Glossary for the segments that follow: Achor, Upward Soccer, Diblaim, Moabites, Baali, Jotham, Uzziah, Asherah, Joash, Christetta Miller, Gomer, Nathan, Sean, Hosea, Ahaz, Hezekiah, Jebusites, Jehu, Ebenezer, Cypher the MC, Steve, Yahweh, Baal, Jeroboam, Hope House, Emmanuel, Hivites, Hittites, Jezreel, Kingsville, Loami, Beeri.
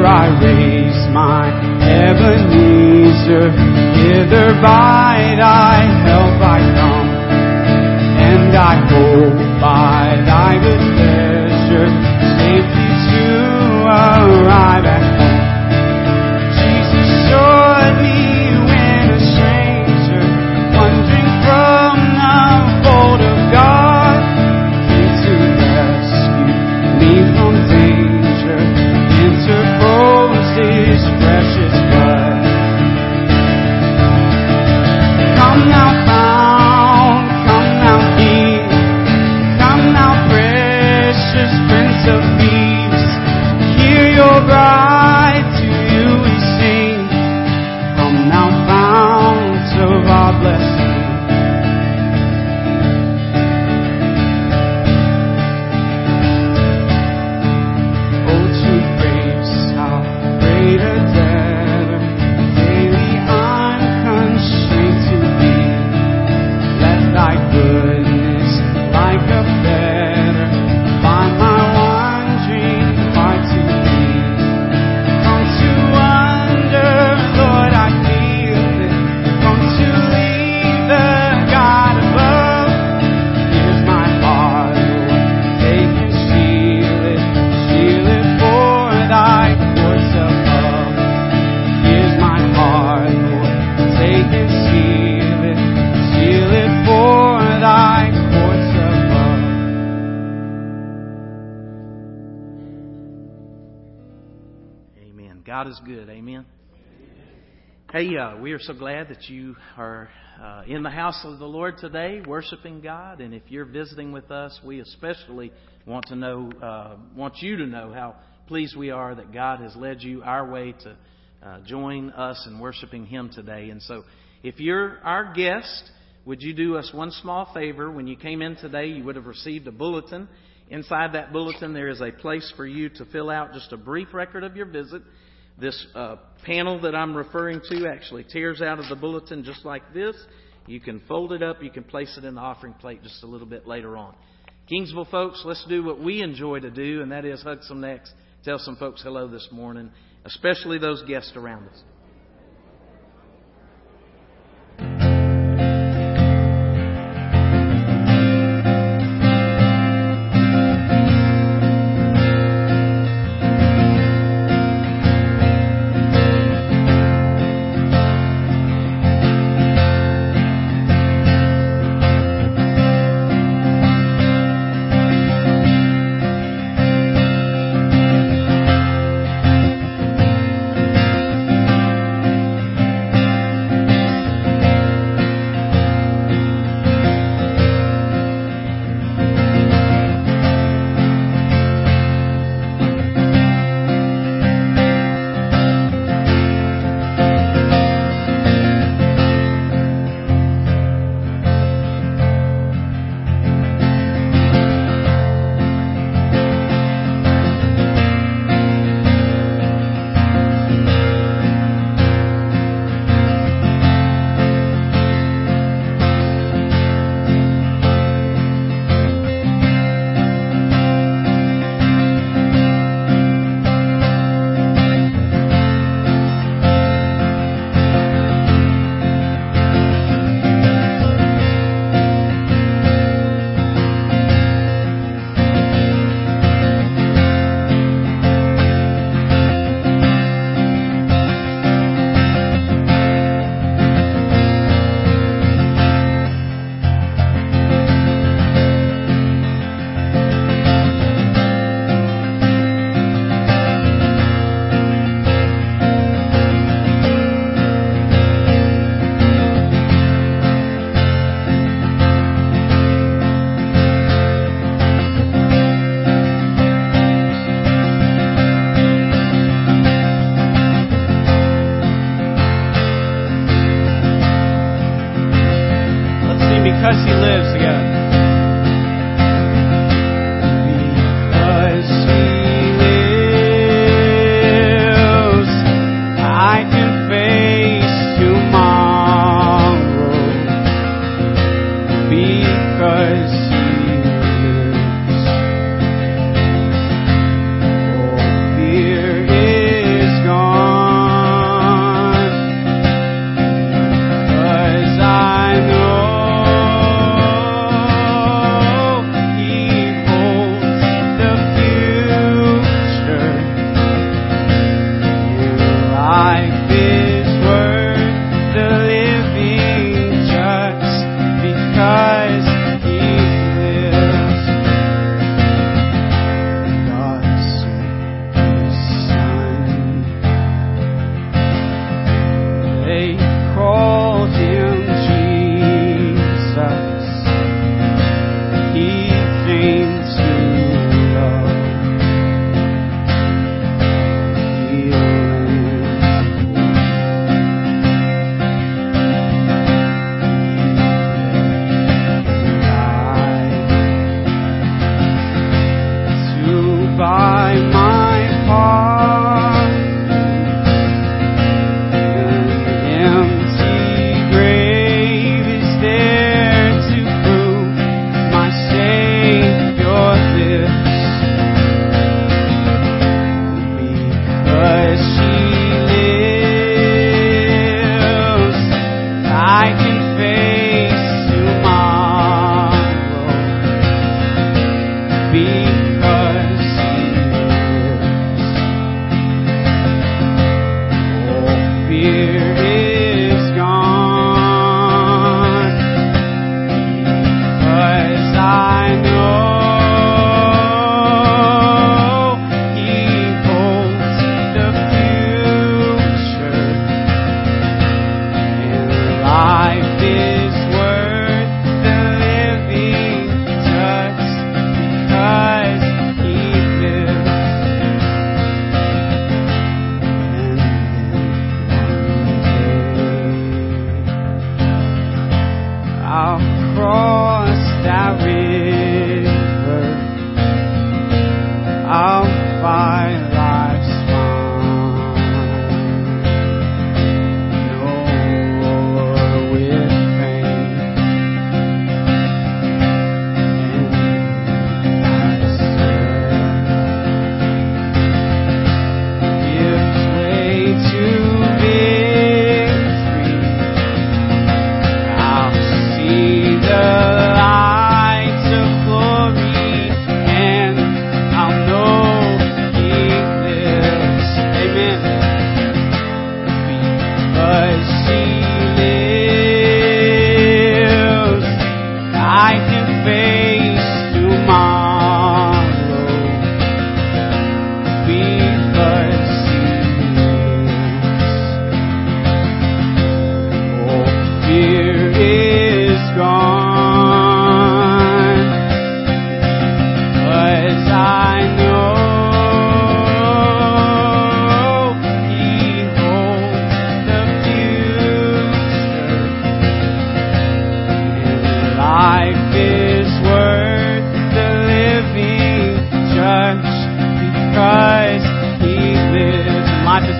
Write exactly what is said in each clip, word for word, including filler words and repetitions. Hither I raise my Ebenezer, hither by thy help I come, and I hope by thy good pleasure safely to arrive at home. Jesus showed me when a stranger, wandering from the fold of God, came to rescue me from danger, interposed his precious blood. Come now, found, come now, King, come now, precious Prince of Peace, hear your bride to you we sing. Come now, fount of our blessing. Oh, to grace, how great a debtor, daily I'm constrained to be. Let thy goodness, like a fetter, bind my wandering heart to thee. Come to wonder, Lord, I feel it. Come to leave the God above. Here's my heart, Lord, take and seal it, seal it for thy courts above. Here's my heart, Lord, take and seal it, seal it for thy courts above. Amen. God is good. Amen. Hey, uh, we are so glad that you are uh, in the house of the Lord today, worshiping God. And if you're visiting with us, we especially want to know, uh, want you to know how pleased we are that God has led you our way to uh, join us in worshiping Him today. And so, if you're our guest, would you do us one small favor? When you came in today, you would have received a bulletin. Inside that bulletin, there is a place for you to fill out just a brief record of your visit. This uh, panel that I'm referring to actually tears out of the bulletin just like this. You can fold it up. You can place it in the offering plate just a little bit later on. Kingsville folks, let's do what we enjoy to do, and that is hug some necks, tell some folks hello this morning, especially those guests around us.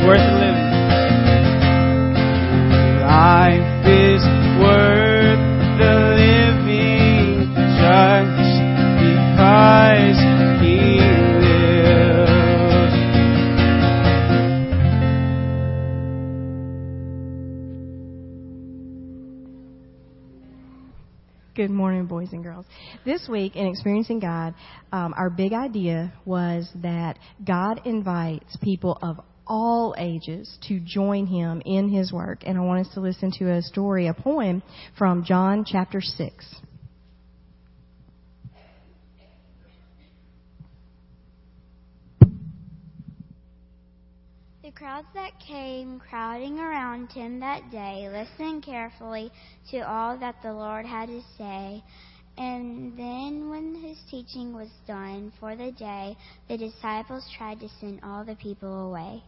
worth living. Life is worth the living just because He lives. Good morning, boys and girls. This week in Experiencing God, um, our big idea was that God invites people of all ages to join Him in His work. And I want us to listen to a story, a poem from John chapter six. The crowds that came crowding around Him that day listened carefully to all that the Lord had to say. And then when His teaching was done for the day, the disciples tried to send all the people away.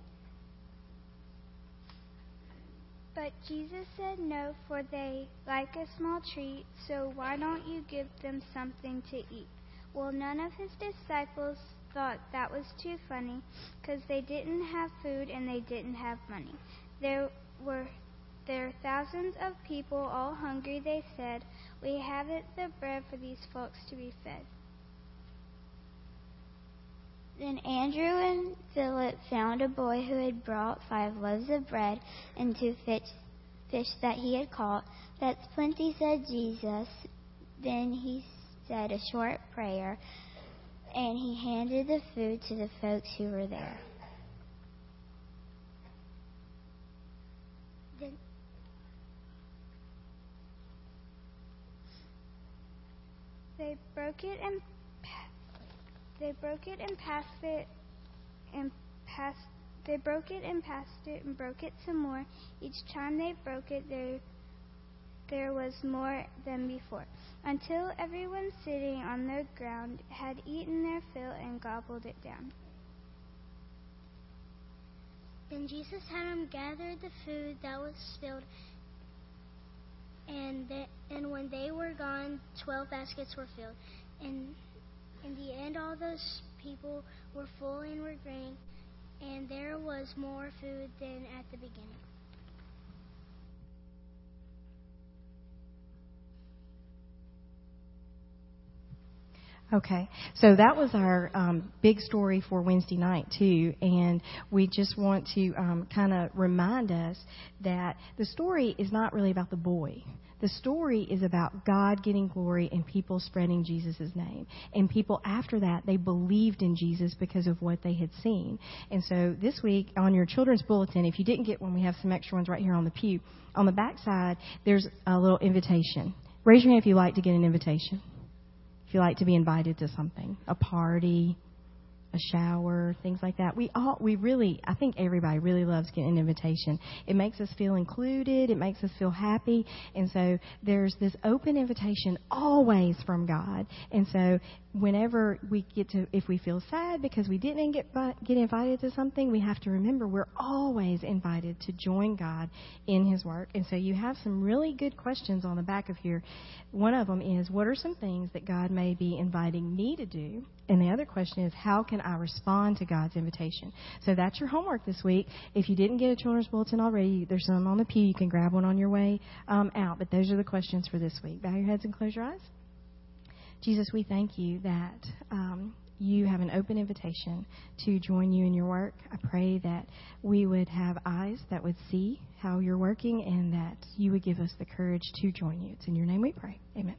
But Jesus said no, for they like a small treat, so why don't you give them something to eat? Well, none of His disciples thought that was too funny, because they didn't have food and they didn't have money. There were There are thousands of people, all hungry, they said. We haven't the bread for these folks to be fed. Then Andrew and Philip found a boy who had brought five loaves of bread and two fish, fish that he had caught. That's plenty, said Jesus. Then he said a short prayer, and He handed the food to the folks who were there. They broke it and they broke it and passed it and passed. They broke it and passed it and broke it some more. Each time they broke it, there there was more than before, until everyone sitting on the ground had eaten their fill and gobbled it down. Then Jesus had them gather the food that was spilled. And the, and when they were gone, twelve baskets were filled. And in the end, all those people were full and were grain, and there was more food than at the beginning. Okay, so that was our um, big story for Wednesday night, too, and we just want to um, kind of remind us that the story is not really about the boy. The story is about God getting glory and people spreading Jesus' name. And people after that, they believed in Jesus because of what they had seen. And so this week on your children's bulletin, if you didn't get one, we have some extra ones right here on the pew. On the back side, there's a little invitation. Raise your hand if you'd like to get an invitation. If you like to be invited to something, a party, a shower, things like that. We all, we really, I think everybody really loves getting an invitation. It makes us feel included. It makes us feel happy. And so there's this open invitation always from God. And so whenever we get to, if we feel sad because we didn't get get invited to something, we have to remember we're always invited to join God in His work. And so you have some really good questions on the back of here. One of them is, what are some things that God may be inviting me to do? And the other question is, how can I respond to God's invitation? So that's your homework this week. If you didn't get a children's bulletin already, there's some on the pew. You can grab one on your way um, out. But those are the questions for this week. Bow your heads and close your eyes. Jesus, we thank You that um, You have an open invitation to join You in Your work. I pray that we would have eyes that would see how You're working and that You would give us the courage to join You. It's in Your name we pray. Amen.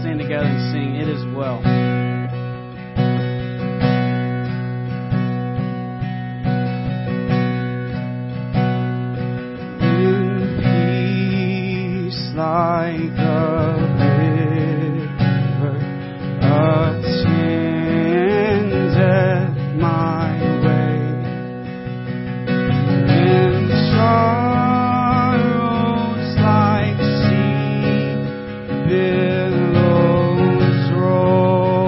Stand together and sing, "It Is Well." Like a river attendeth my way, and sorrows like sea billows roll.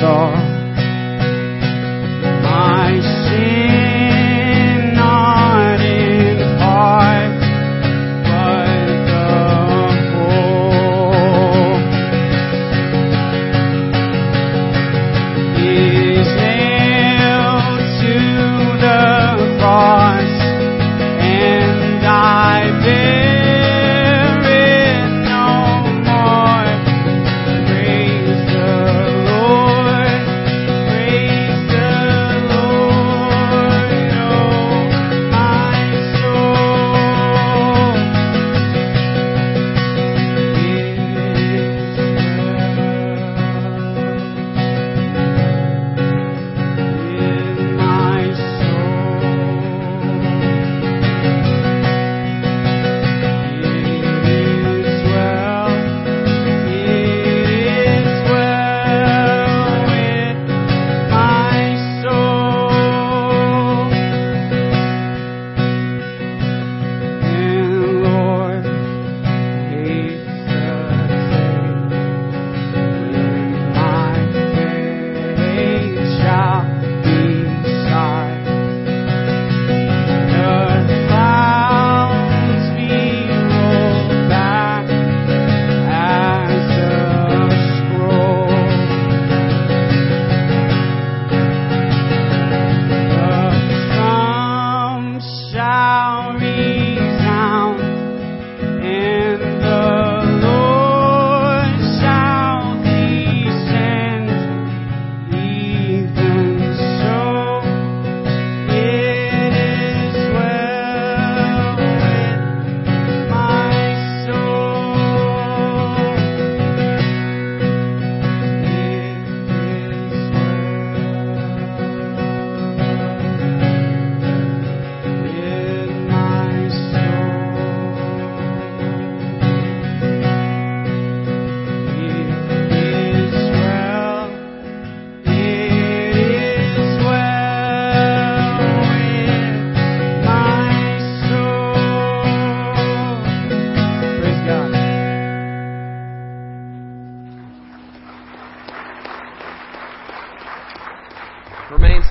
saw.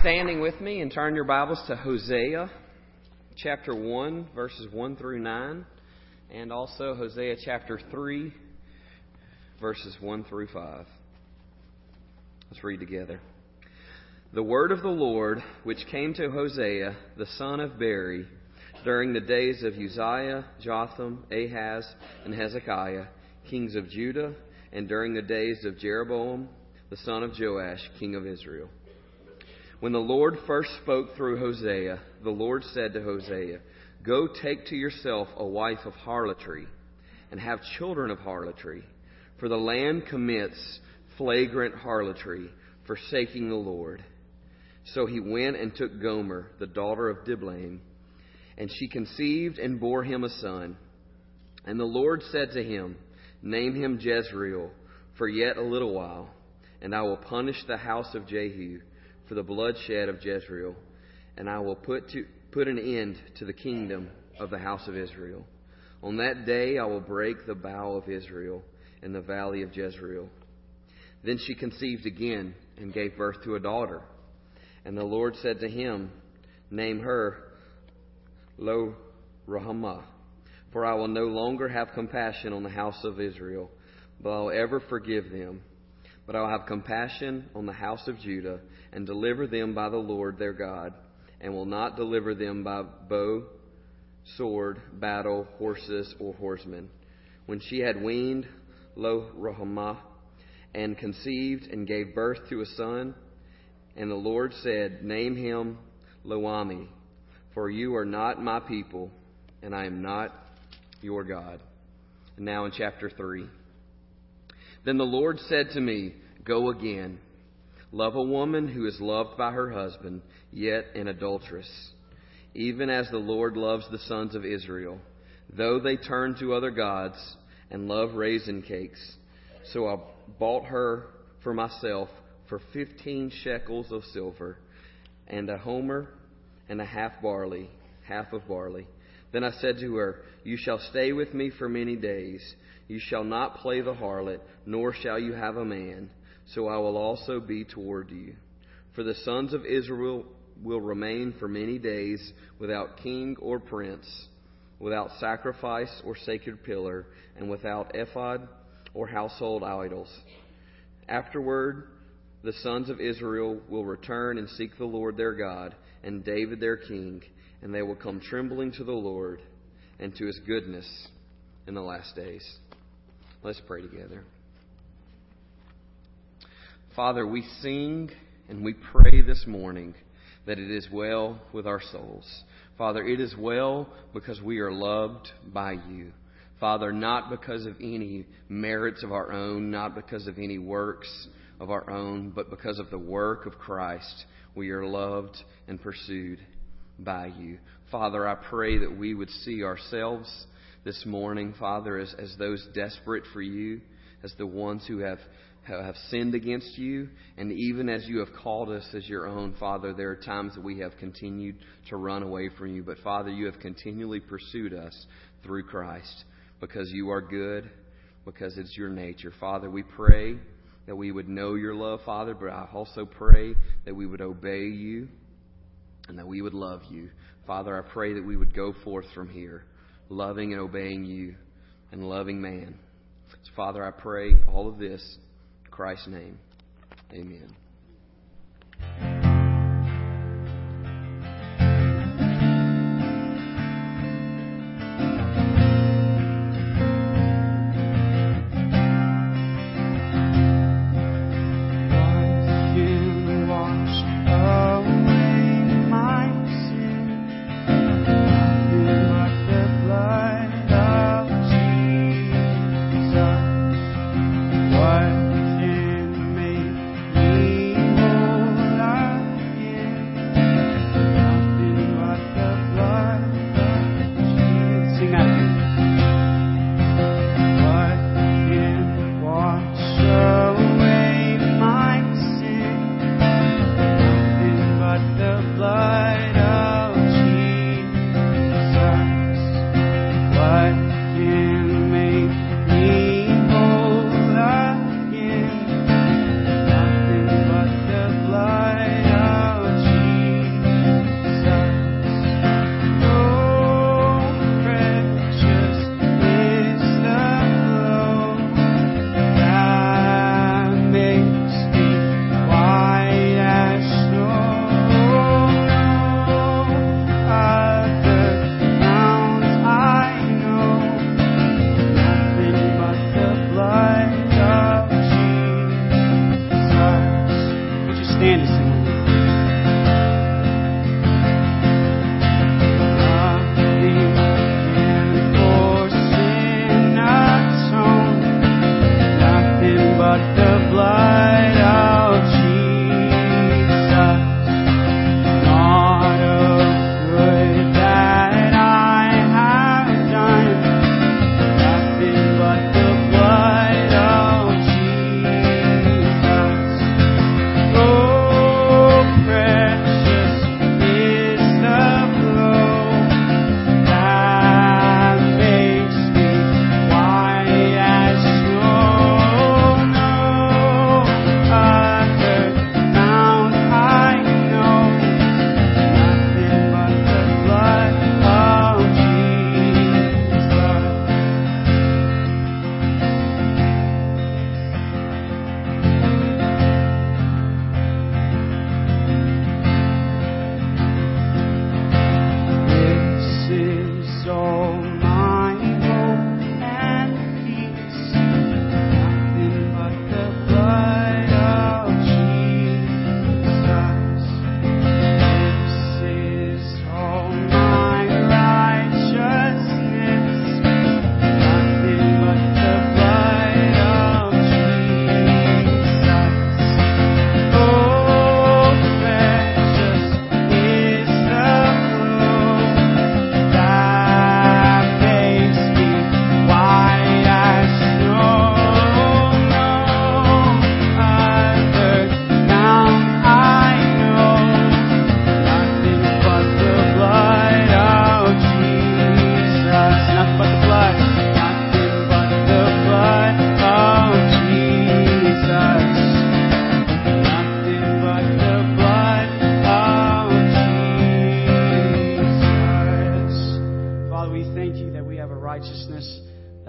Standing with me and turn your Bibles to Hosea chapter one, verses one through nine, and also Hosea chapter three, verses one through five. Let's read together. The word of the Lord, which came to Hosea, the son of Beeri, during the days of Uzziah, Jotham, Ahaz, and Hezekiah, kings of Judah, and during the days of Jeroboam, the son of Joash, king of Israel. When the Lord first spoke through Hosea, the Lord said to Hosea, "Go take to yourself a wife of harlotry, and have children of harlotry, for the land commits flagrant harlotry, forsaking the Lord." So he went and took Gomer, the daughter of Diblaim, and she conceived and bore him a son. And the Lord said to him, "Name him Jezreel, for yet a little while, and I will punish the house of Jehu for the bloodshed of Jezreel, and I will put to, put an end to the kingdom of the house of Israel. On that day I will break the bow of Israel in the valley of Jezreel." Then she conceived again and gave birth to a daughter. And the Lord said to him, "Name her Lo-Rahamah, for I will no longer have compassion on the house of Israel, but I will ever forgive them. But I will have compassion on the house of Judah, and deliver them by the Lord their God, and will not deliver them by bow, sword, battle, horses, or horsemen." When she had weaned Lo-Rahamah and conceived and gave birth to a son, and the Lord said, "Name him Loami, for you are not my people, and I am not your God." And now in chapter three. Then the Lord said to me, "Go again. Love a woman who is loved by her husband, yet an adulteress. Even as the Lord loves the sons of Israel, though they turn to other gods and love raisin cakes." So I bought her for myself for fifteen shekels of silver, and a homer and a half barley, half of barley. Then I said to her, "You shall stay with me for many days. You shall not play the harlot, nor shall you have a man." so I will also be toward you. For the sons of Israel will remain for many days without king or prince, without sacrifice or sacred pillar, and without ephod or household idols. Afterward, the sons of Israel will return and seek the Lord their God and David their king, and they will come trembling to the Lord and to his goodness in the last days. Let's pray together. Father, we sing and we pray this morning that it is well with our souls. Father, it is well because we are loved by you. Father, not because of any merits of our own, not because of any works of our own, but because of the work of Christ, we are loved and pursued by you. Father, I pray that we would see ourselves this morning, Father, as, as those desperate for you, as the ones who have have sinned against you, and even as you have called us as your own, Father, there are times that we have continued to run away from you. But Father, you have continually pursued us through Christ because you are good, because it's your nature. Father, we pray that we would know your love, Father, but I also pray that we would obey you and that we would love you. Father, I pray that we would go forth from here, loving and obeying you and loving man. So Father, I pray all of this in Christ's name. Amen.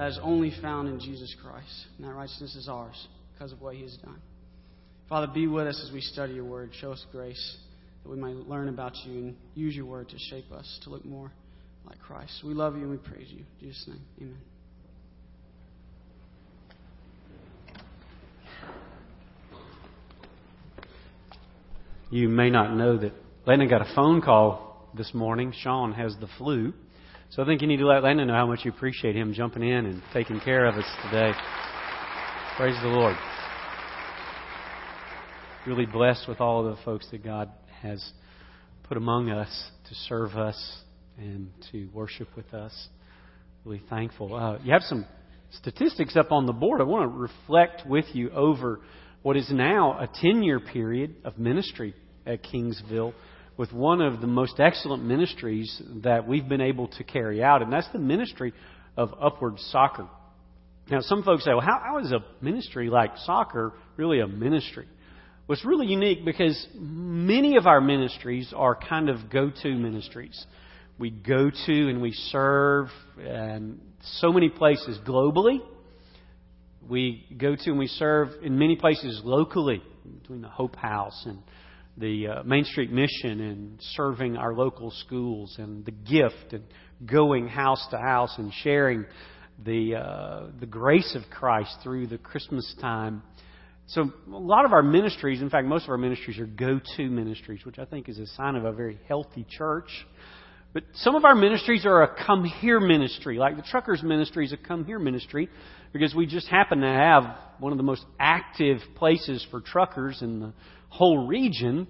that is only found in Jesus Christ. And that righteousness is ours because of what he has done. Father, be with us as we study your word. Show us grace that we might learn about you and use your word to shape us to look more like Christ. We love you and we praise you. In Jesus' name, amen. You may not know that Landon got a phone call this morning. Sean has the flu. So I think you need to let Landon know how much you appreciate him jumping in and taking care of us today. Praise the Lord. Really blessed with all of the folks that God has put among us to serve us and to worship with us. Really thankful. Uh, you have some statistics up on the board. I want to reflect with you over what is now a ten-year period of ministry at Kingsville with one of the most excellent ministries that we've been able to carry out, and that's the ministry of Upward Soccer. Now, some folks say, well, how, how is a ministry like soccer really a ministry? Well, it's really unique because many of our ministries are kind of go-to ministries. We go to and we serve in so many places globally. We go to and we serve in many places locally, between the Hope House and the uh, Main Street Mission and serving our local schools and the gift and going house to house and sharing the uh, the grace of Christ through the Christmas time. So a lot of our ministries, in fact, most of our ministries are go-to ministries, which I think is a sign of a very healthy church. But some of our ministries are a come-here ministry, like the truckers' ministry is a come-here ministry, because we just happen to have one of the most active places for truckers in the whole region.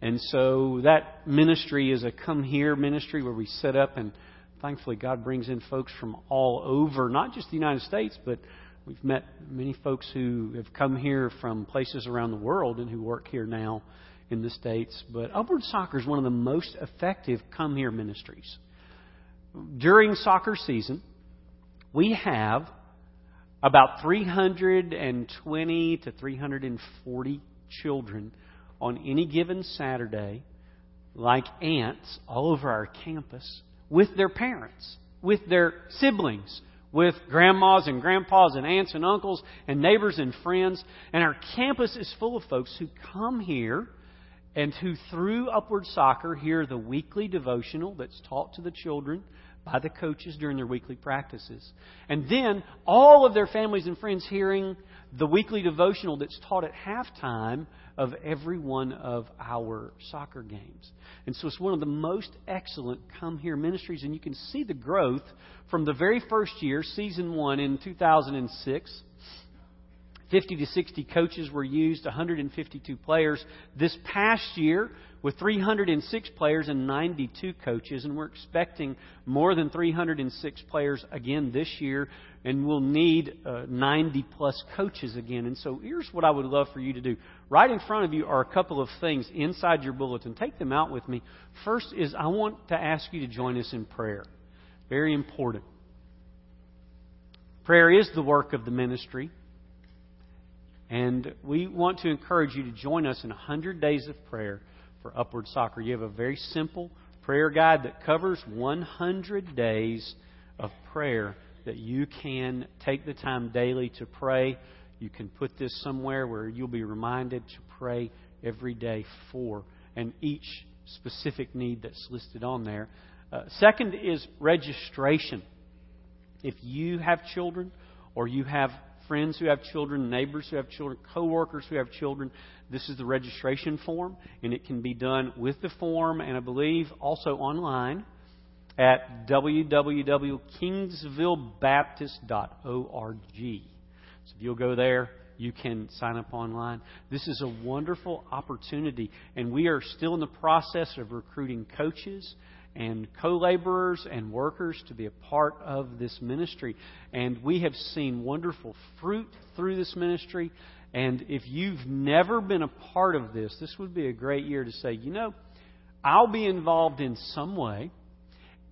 And so that ministry is a come-here ministry where we set up, and thankfully God brings in folks from all over, not just the United States, but we've met many folks who have come here from places around the world and who work here now in the States, but Upward Soccer is one of the most effective come-here ministries. During soccer season, we have about three hundred twenty to three hundred forty children on any given Saturday, like ants, all over our campus, with their parents, with their siblings, with grandmas and grandpas and aunts and uncles and neighbors and friends. And our campus is full of folks who come here and who, through Upward Soccer, hear the weekly devotional that's taught to the children by the coaches during their weekly practices. And then all of their families and friends hearing the weekly devotional that's taught at halftime of every one of our soccer games. And so it's one of the most excellent come-here ministries. And you can see the growth from the very first year, season one in two thousand six. fifty to sixty coaches were used, one hundred fifty-two players. This past year, with three hundred six players and ninety-two coaches, and we're expecting more than three hundred six players again this year, and we'll need uh, ninety-plus coaches again. And so here's what I would love for you to do. Right in front of you are a couple of things inside your bulletin. Take them out with me. First is I want to ask you to join us in prayer. Very important. Prayer is the work of the ministry. And we want to encourage you to join us in one hundred Days of Prayer for Upward Soccer. You have a very simple prayer guide that covers one hundred days of prayer that you can take the time daily to pray. You can put this somewhere where you'll be reminded to pray every day for and each specific need that's listed on there. Uh, second is registration. If you have children or you have friends who have children, neighbors who have children, co-workers who have children, this is the registration form, and it can be done with the form and I believe also online at w w w dot kingsville baptist dot org. So if you'll go there, you can sign up online. This is a wonderful opportunity, and we are still in the process of recruiting coaches and co-laborers and workers to be a part of this ministry. And we have seen wonderful fruit through this ministry. And if you've never been a part of this, this would be a great year to say, you know, I'll be involved in some way.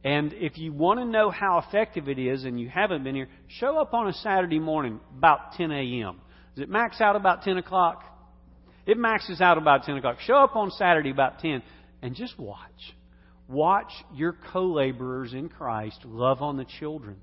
And if you want to know how effective it is and you haven't been here, show up on a Saturday morning about ten a.m. Does it max out about ten o'clock? It maxes out about ten o'clock. Show up on Saturday about ten and just watch. Watch your co-laborers in Christ love on the children.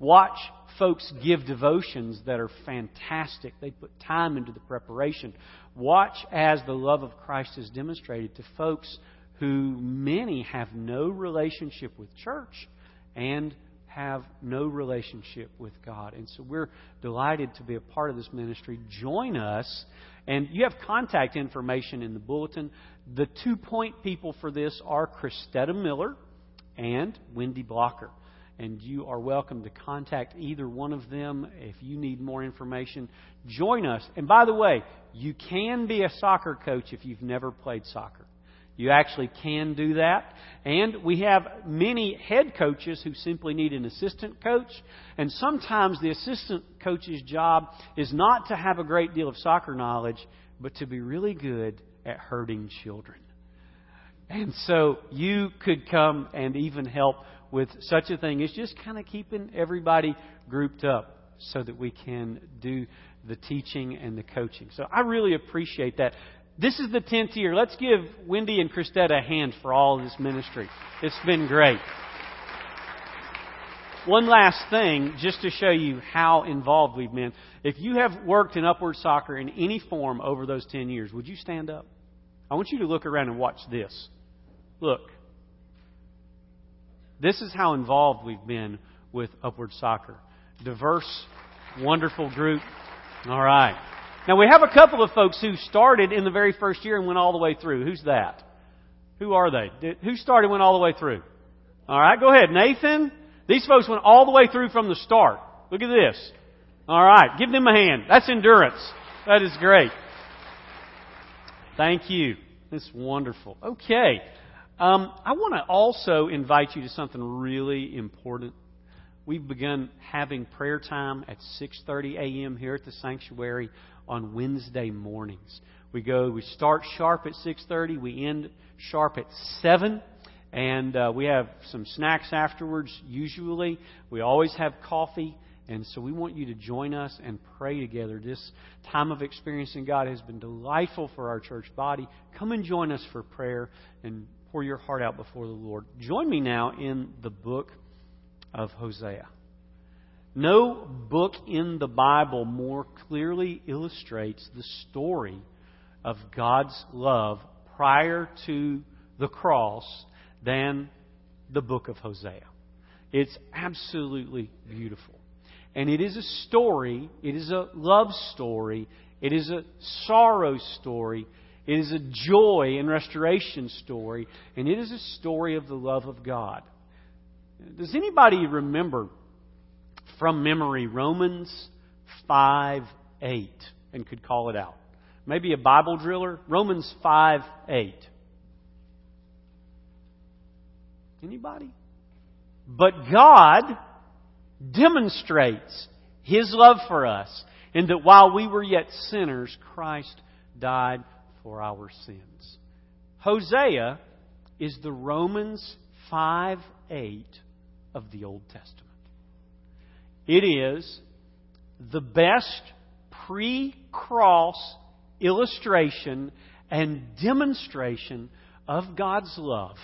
Watch folks give devotions that are fantastic. They put time into the preparation. Watch as the love of Christ is demonstrated to folks who many have no relationship with church and have no relationship with God. And so we're delighted to be a part of this ministry. Join us. And you have contact information in the bulletin. The two point people for this are Christetta Miller and Wendy Blocker. And you are welcome to contact either one of them if you need more information. Join us. And by the way, you can be a soccer coach if you've never played soccer. You actually can do that. And we have many head coaches who simply need an assistant coach. And sometimes the assistant coach's job is not to have a great deal of soccer knowledge, but to be really good at herding children. And so you could come and even help with such a thing. It's just kind of keeping everybody grouped up so that we can do the teaching and the coaching. So I really appreciate that. This is the tenth year. Let's give Wendy and Christetta a hand for all of this ministry. It's been great. One last thing, just to show you how involved we've been. If you have worked in Upward Soccer in any form over those ten years, would you stand up? I want you to look around and watch this. Look. This is how involved we've been with Upward Soccer. Diverse, wonderful group. All right. Now, we have a couple of folks who started in the very first year and went all the way through. Who's that? Who are they? Who started and went all the way through? All right, go ahead. Nathan. These folks went all the way through from the start. Look at this. All right, give them a hand. That's endurance. That is great. Thank you. That's wonderful. Okay. Um, I want to also invite you to something really important. We've begun having prayer time at six thirty a.m. here at the sanctuary on Wednesday mornings. We go, we start sharp at six thirty, we end sharp at seven, and uh, we have some snacks afterwards usually. We always have coffee, and so we want you to join us and pray together. This time of experiencing God has been delightful for our church body. Come and join us for prayer and pour your heart out before the Lord. Join me now in the book of Hosea. No book in the Bible more clearly illustrates the story of God's love prior to the cross than the book of Hosea. It's absolutely beautiful. And it is a story, it is a love story, it is a sorrow story, it is a joy and restoration story, and it is a story of the love of God. Does anybody remember from memory Romans five eight and could call it out? Maybe a Bible driller? Romans five eight. Anybody? But God demonstrates His love for us in that while we were yet sinners, Christ died for our sins. Hosea is the Romans five eight of the Old Testament. It is the best pre-cross illustration and demonstration of God's love.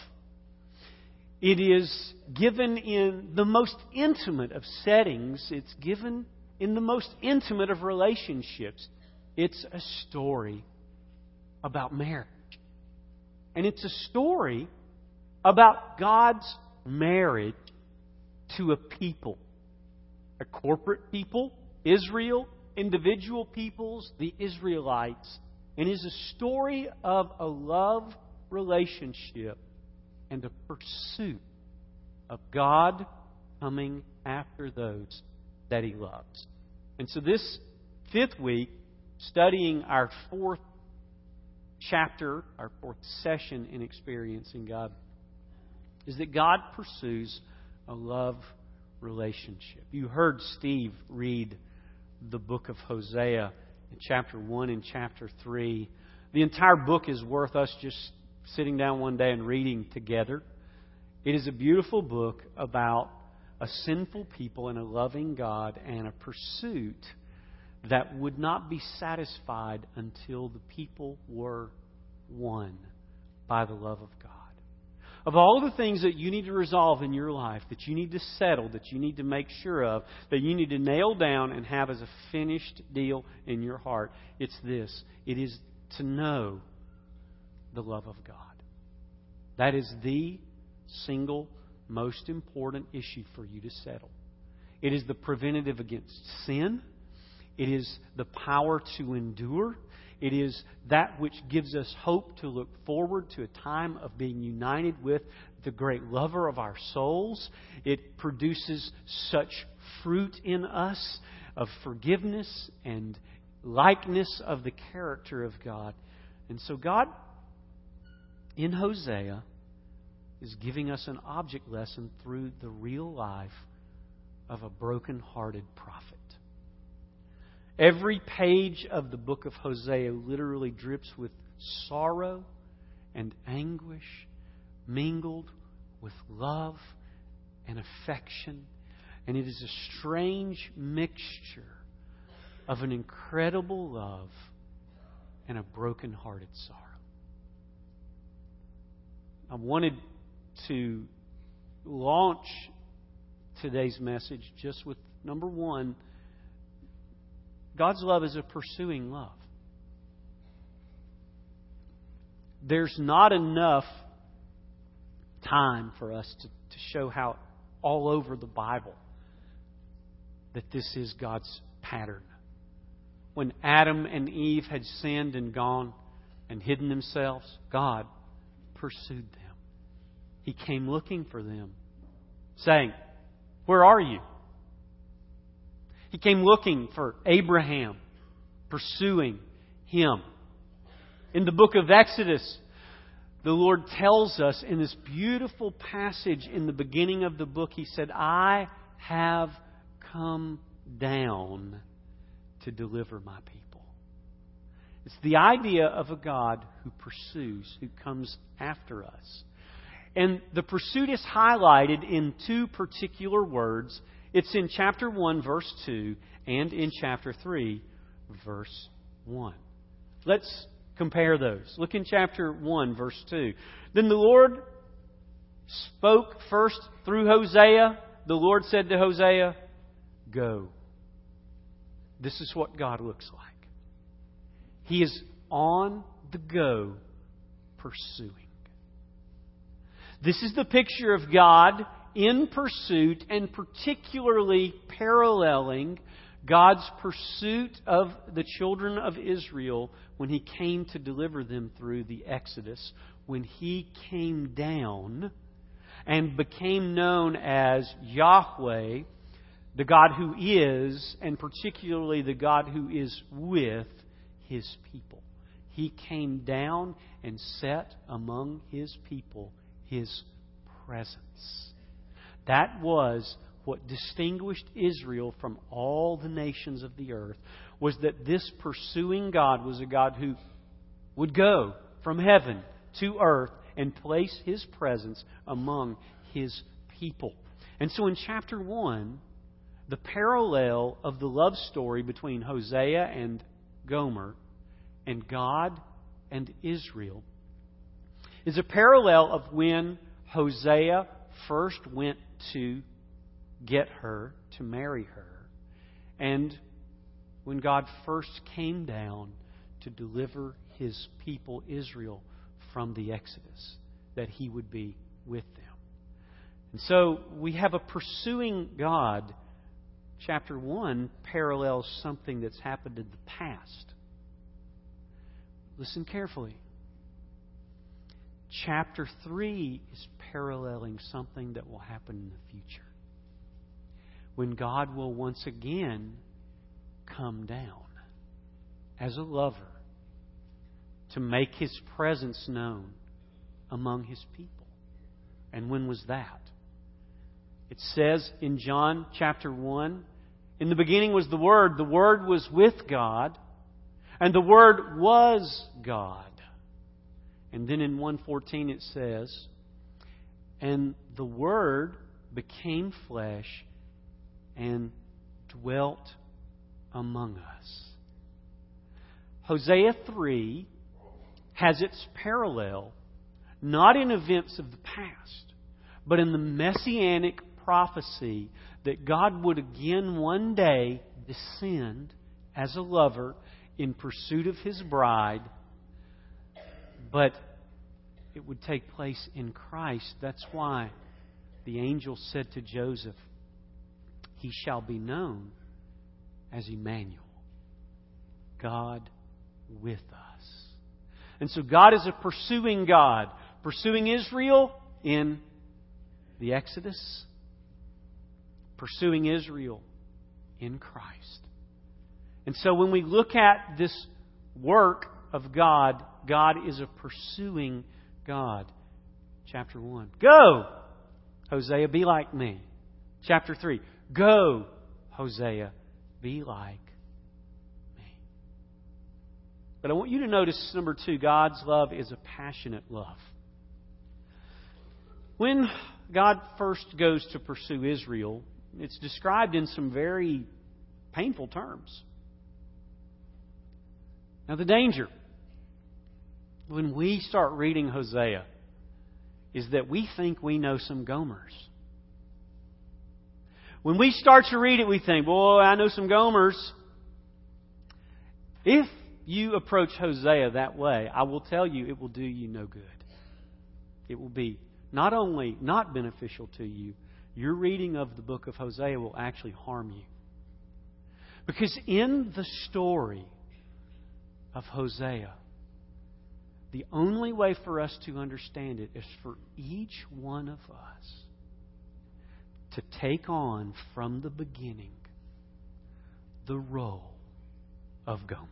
It is given in the most intimate of settings. It's given in the most intimate of relationships. It's a story about marriage. And it's a story about God's marriage to a people. A corporate people, Israel, individual peoples, the Israelites, and is a story of a love relationship and a pursuit of God coming after those that He loves. And so this fifth week, studying our fourth chapter, our fourth session in experiencing God, is that God pursues a love relationship. You heard Steve read the book of Hosea in chapter one and chapter three. The entire book is worth us just sitting down one day and reading together. It is a beautiful book about a sinful people and a loving God and a pursuit that would not be satisfied until the people were won by the love of God. Of all the things that you need to resolve in your life, that you need to settle, that you need to make sure of, that you need to nail down and have as a finished deal in your heart, it's this. It is to know the love of God. That is the single most important issue for you to settle. It is the preventative against sin. It is the power to endure. It is that which gives us hope to look forward to a time of being united with the great lover of our souls. It produces such fruit in us of forgiveness and likeness of the character of God. And so God, in Hosea, is giving us an object lesson through the real life of a broken-hearted prophet. Every page of the book of Hosea literally drips with sorrow and anguish mingled with love and affection. And it is a strange mixture of an incredible love and a broken-hearted sorrow. I wanted to launch today's message just with, number one, God's love is a pursuing love. There's not enough time for us to, to show how all over the Bible that this is God's pattern. When Adam and Eve had sinned and gone and hidden themselves, God pursued them. He came looking for them, saying, "Where are you?" He came looking for Abraham, pursuing him. In the book of Exodus, the Lord tells us in this beautiful passage in the beginning of the book, He said, "I have come down to deliver my people." It's the idea of a God who pursues, who comes after us. And the pursuit is highlighted in two particular words. It's in chapter one, verse two, and in chapter three, verse one. Let's compare those. Look in chapter one, verse two. Then the Lord spoke first through Hosea. The Lord said to Hosea, "Go." This is what God looks like. He is on the go, pursuing. This is the picture of God in pursuit, and particularly paralleling God's pursuit of the children of Israel when He came to deliver them through the Exodus, when He came down and became known as Yahweh, the God who is, and particularly the God who is with His people. He came down and sat among His people, His presence. That was what distinguished Israel from all the nations of the earth, was that this pursuing God was a God who would go from heaven to earth and place His presence among His people. And so in chapter one, the parallel of the love story between Hosea and Gomer and God and Israel is a parallel of when Hosea first went to get her, to marry her, and when God first came down to deliver His people Israel from the Exodus, that He would be with them. And so we have a pursuing God. Chapter one parallels something that's happened in the past. Listen carefully. Chapter three is paralleling something that will happen in the future, when God will once again come down as a lover to make His presence known among His people. And when was that? It says in John chapter one, "In the beginning was the Word. The Word was with God, and the Word was God." And then in one fourteen it says, "And the Word became flesh and dwelt among us." Hosea three has its parallel not in events of the past, but in the messianic prophecy that God would again one day descend as a lover in pursuit of His bride, but it would take place in Christ. That's why the angel said to Joseph, "He shall be known as Emmanuel, God with us." And so God is a pursuing God, pursuing Israel in the Exodus, pursuing Israel in Christ. And so when we look at this work of God, God is a pursuing God. Chapter one, go, Hosea, be like me. Chapter three, go, Hosea, be like me. But I want you to notice, number two, God's love is a passionate love. When God first goes to pursue Israel, it's described in some very painful terms. Now, the danger when we start reading Hosea is that we think we know some Gomers. When we start to read it, we think, boy, I know some Gomers. If you approach Hosea that way, I will tell you it will do you no good. It will be not only not beneficial to you, your reading of the book of Hosea will actually harm you. Because in the story of Hosea, the only way for us to understand it is for each one of us to take on from the beginning the role of Gomer.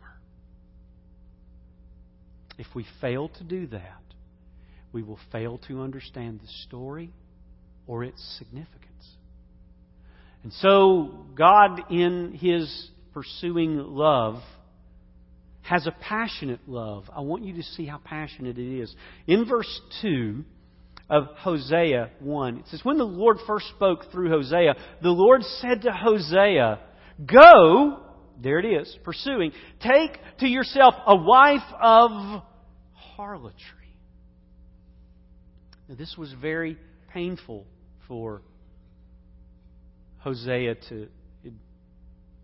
If we fail to do that, we will fail to understand the story or its significance. And so God, in His pursuing love, has a passionate love. I want you to see how passionate it is. In verse two of Hosea one, it says, "When the Lord first spoke through Hosea, the Lord said to Hosea, 'Go,'" there it is, pursuing, "'take to yourself a wife of harlotry.'" Now, this was very painful for Hosea to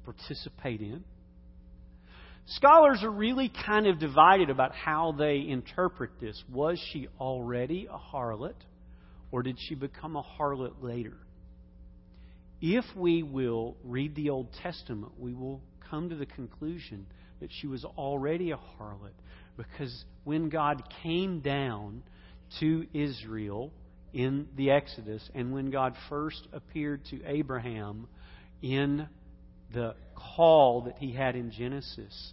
participate in. Scholars are really kind of divided about how they interpret this. Was she already a harlot, or did she become a harlot later? If we will read the Old Testament, we will come to the conclusion that she was already a harlot, because when God came down to Israel in the Exodus, and when God first appeared to Abraham in the call that He had in Genesis,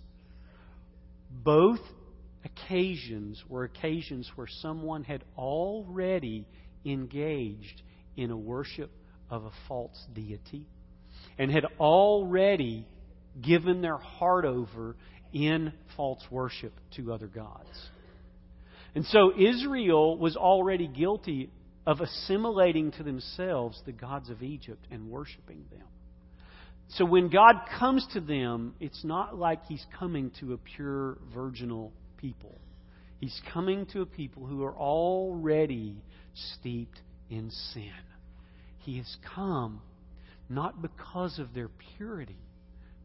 both occasions were occasions where someone had already engaged in a worship of a false deity and had already given their heart over in false worship to other gods. And so Israel was already guilty of assimilating to themselves the gods of Egypt and worshiping them. So when God comes to them, it's not like He's coming to a pure, virginal people. He's coming to a people who are already steeped in sin. He has come not because of their purity,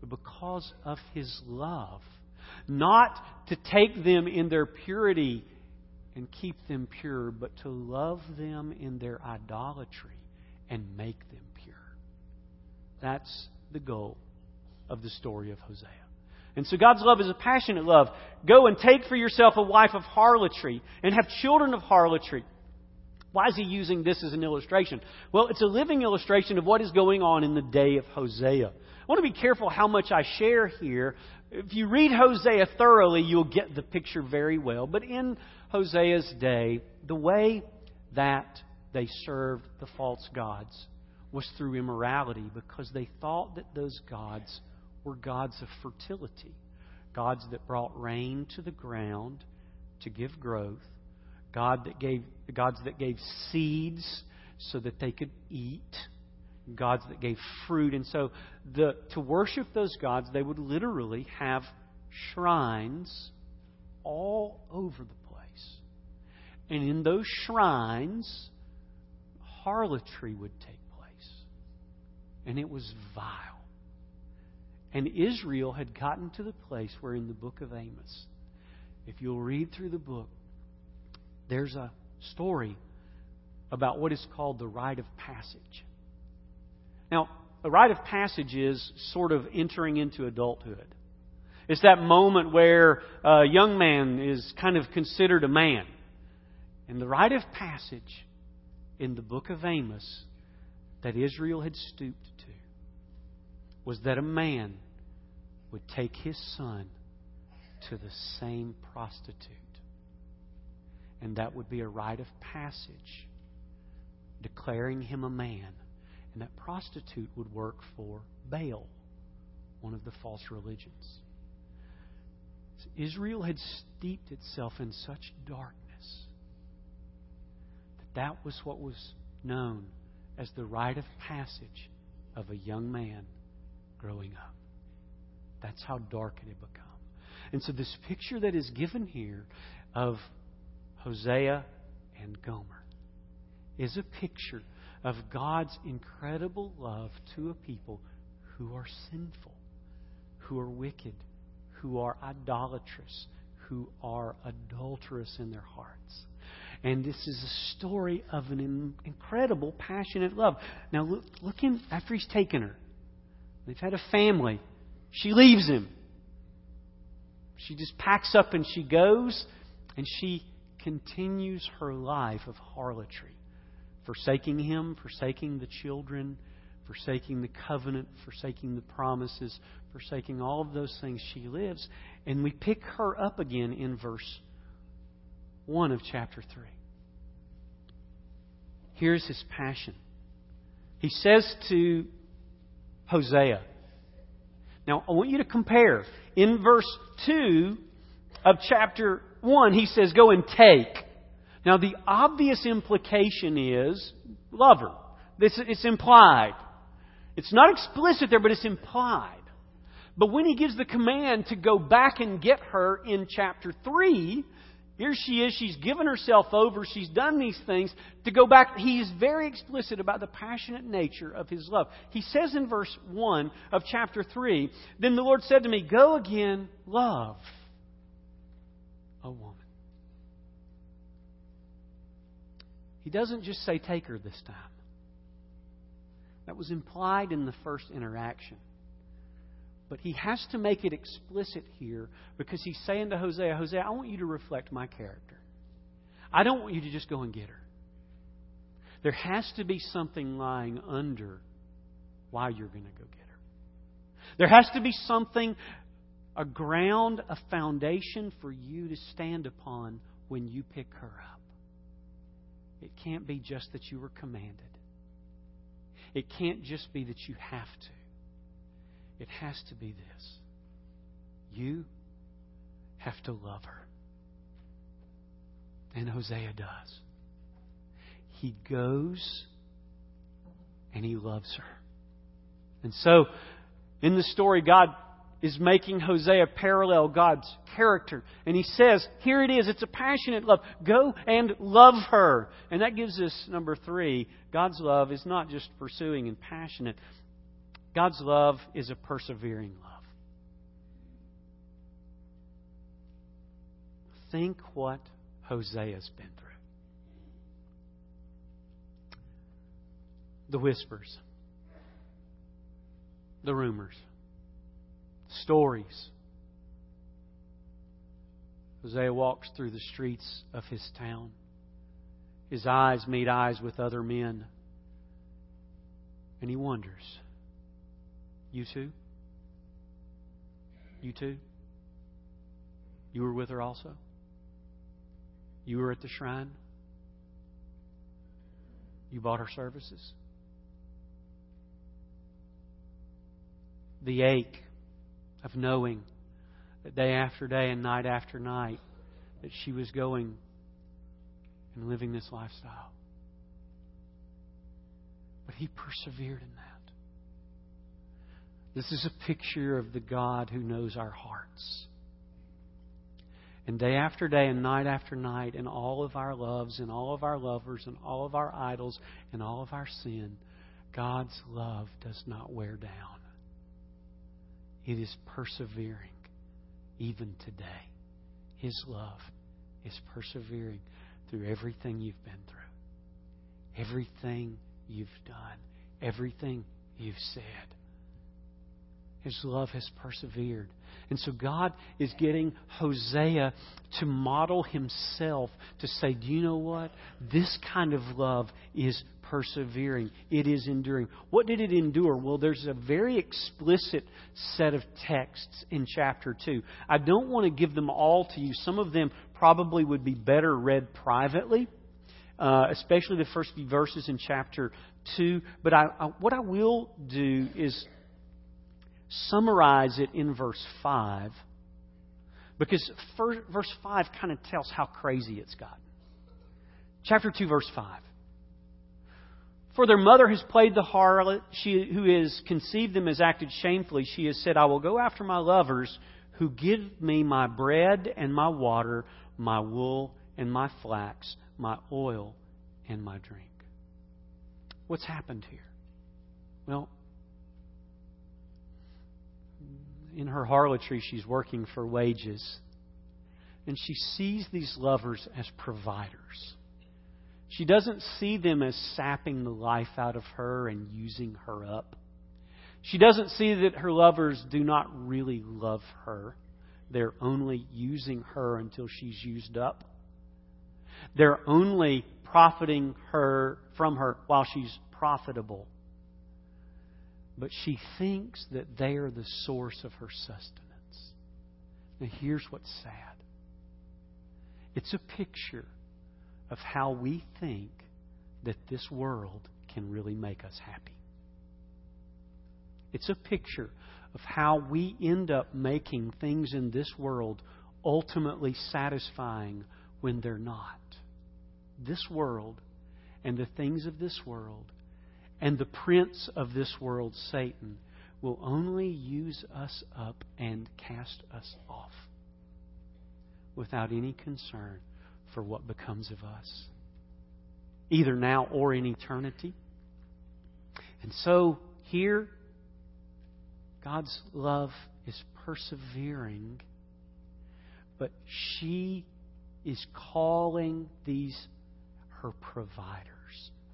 but because of His love. Not to take them in their purity and keep them pure, but to love them in their idolatry and make them pure. That's the goal of the story of Hosea. And so God's love is a passionate love. Go and take for yourself a wife of harlotry and have children of harlotry. Why is He using this as an illustration? Well, it's a living illustration of what is going on in the day of Hosea. I want to be careful how much I share here. If you read Hosea thoroughly, you'll get the picture very well. But in Hosea's day, the way that they served the false gods was through immorality, because they thought that those gods were gods of fertility, gods that brought rain to the ground to give growth, God that gave, gods that gave seeds so that they could eat, gods that gave fruit. And so the, to worship those gods, they would literally have shrines all over the place. And in those shrines, harlotry would take place. And it was vile. And Israel had gotten to the place where in the book of Amos, if you'll read through the book, there's a story about what is called the rite of passage. Now, a rite of passage is sort of entering into adulthood. It's that moment where a young man is kind of considered a man. And the rite of passage in the book of Amos that Israel had stooped to was that a man would take his son to the same prostitute. And that would be a rite of passage declaring him a man. And that prostitute would work for Baal, one of the false religions. Israel had steeped itself in such darkness that that was what was known as the rite of passage of a young man growing up. That's how dark it had become. And so this picture that is given here of Hosea and Gomer is a picture of God's incredible love to a people who are sinful, who are wicked, who are idolatrous, who are adulterous in their hearts. And this is a story of an incredible, passionate love. Now look, look in, after he's taken her, they've had a family. She leaves him. She just packs up and she goes, and she continues her life of harlotry, forsaking him, forsaking the children, forsaking the covenant, forsaking the promises, forsaking all of those things. She lives. And we pick her up again in verse one of chapter three. Here's his passion. He says to Hosea. Now, I want you to compare. In verse two of chapter one, he says, go and take. Now, the obvious implication is lover. This, it's implied. It's not explicit there, but it's implied. But when he gives the command to go back and get her in chapter three, here she is, she's given herself over, she's done these things. To go back, he is very explicit about the passionate nature of his love. He says in verse one of chapter three, then the Lord said to me, go again, love a woman. He doesn't just say take her this time. That was implied in the first interaction. But he has to make it explicit here because he's saying to Hosea, Hosea, I want you to reflect my character. I don't want you to just go and get her. There has to be something lying under why you're going to go get her. There has to be something, a ground, a foundation for you to stand upon when you pick her up. It can't be just that you were commanded. It can't just be that you have to. It has to be this. You have to love her. And Hosea does. He goes and he loves her. And so, in the story, God is making Hosea parallel God's character. And he says, here it is, it's a passionate love. Go and love her. And that gives us number three, God's love is not just pursuing and passionate. God's love is a persevering love. Think what Hosea's been through. The whispers. The rumors. Stories. Hosea walks through the streets of his town. His eyes meet eyes with other men. And he wonders, you too? You too? You were with her also? You were at the shrine? You bought her services? The ache of knowing that day after day and night after night that she was going and living this lifestyle. But he persevered in that. This is a picture of the God who knows our hearts. And day after day and night after night, and all of our loves and all of our lovers and all of our idols and all of our sin, God's love does not wear down. It is persevering even today. His love is persevering through everything you've been through, everything you've done, everything you've said. His love has persevered. And so God is getting Hosea to model himself to say, do you know what? This kind of love is persevering. It is enduring. What did it endure? Well, there's a very explicit set of texts in chapter two. I don't want to give them all to you. Some of them probably would be better read privately, uh, especially the first few verses in chapter two. But I, I, what I will do is summarize it in verse five, because first, verse five kind of tells how crazy it's gotten. Chapter two, verse five. For their mother has played the harlot, she who has conceived them has acted shamefully. She has said, I will go after my lovers who give me my bread and my water, my wool and my flax, my oil and my drink. What's happened here? Well, in her harlotry, she's working for wages. And she sees these lovers as providers. She doesn't see them as sapping the life out of her and using her up. She doesn't see that her lovers do not really love her. They're only using her until she's used up. They're only profiting her from her while she's profitable. But she thinks that they are the source of her sustenance. Now here's what's sad. It's a picture of how we think that this world can really make us happy. It's a picture of how we end up making things in this world ultimately satisfying when they're not. This world and the things of this world and the prince of this world, Satan, will only use us up and cast us off without any concern for what becomes of us, either now or in eternity. And so here, God's love is persevering, but she is calling these her providers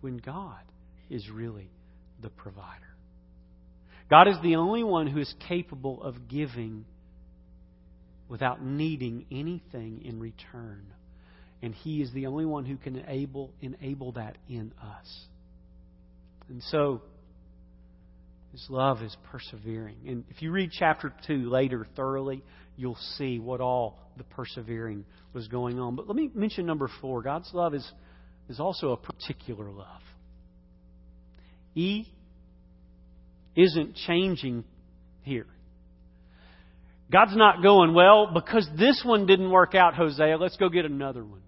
when God is really the provider. God is the only one who is capable of giving without needing anything in return. And He is the only one who can enable, enable that in us. And so, His love is persevering. And if you read chapter two later thoroughly, you'll see what all the persevering was going on. But let me mention number four. God's love is, is also a particular love. He isn't changing here. God's not going, well, because this one didn't work out, Hosea, let's go get another one.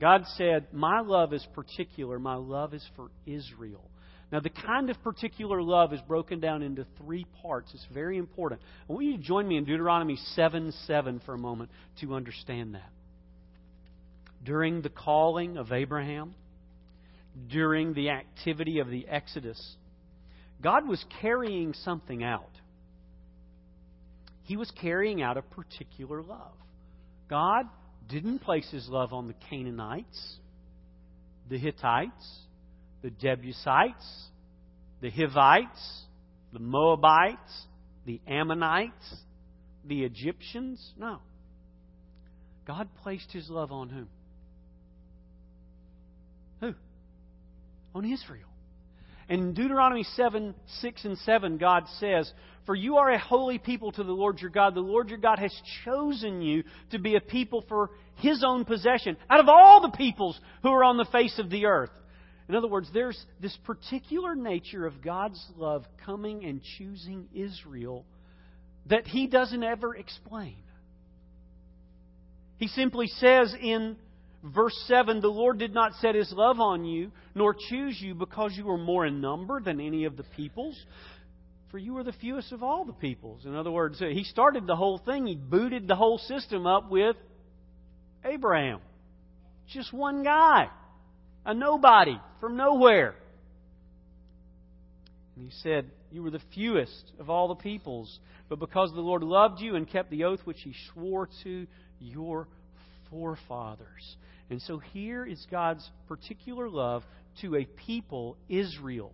God said, my love is particular. My love is for Israel. Now, the kind of particular love is broken down into three parts. It's very important. I want you to join me in Deuteronomy seven seven for a moment to understand that. During the calling of Abraham, during the activity of the Exodus, God was carrying something out. He was carrying out a particular love. God didn't place His love on the Canaanites, the Hittites, the Jebusites, the Hivites, the Moabites, the Ammonites, the Egyptians. No. God placed His love on whom? Who? On Israel. And in Deuteronomy seven, six and seven, God says, for you are a holy people to the Lord your God. The Lord your God has chosen you to be a people for His own possession out of all the peoples who are on the face of the earth. In other words, there's this particular nature of God's love coming and choosing Israel that He doesn't ever explain. He simply says in verse seven, the Lord did not set His love on you, nor choose you because you were more in number than any of the peoples, for you were the fewest of all the peoples. In other words, He started the whole thing. He booted the whole system up with Abraham. Just one guy. A nobody from nowhere. And he said, you were the fewest of all the peoples, but because the Lord loved you and kept the oath which he swore to your forefathers. And so here is God's particular love to a people, Israel.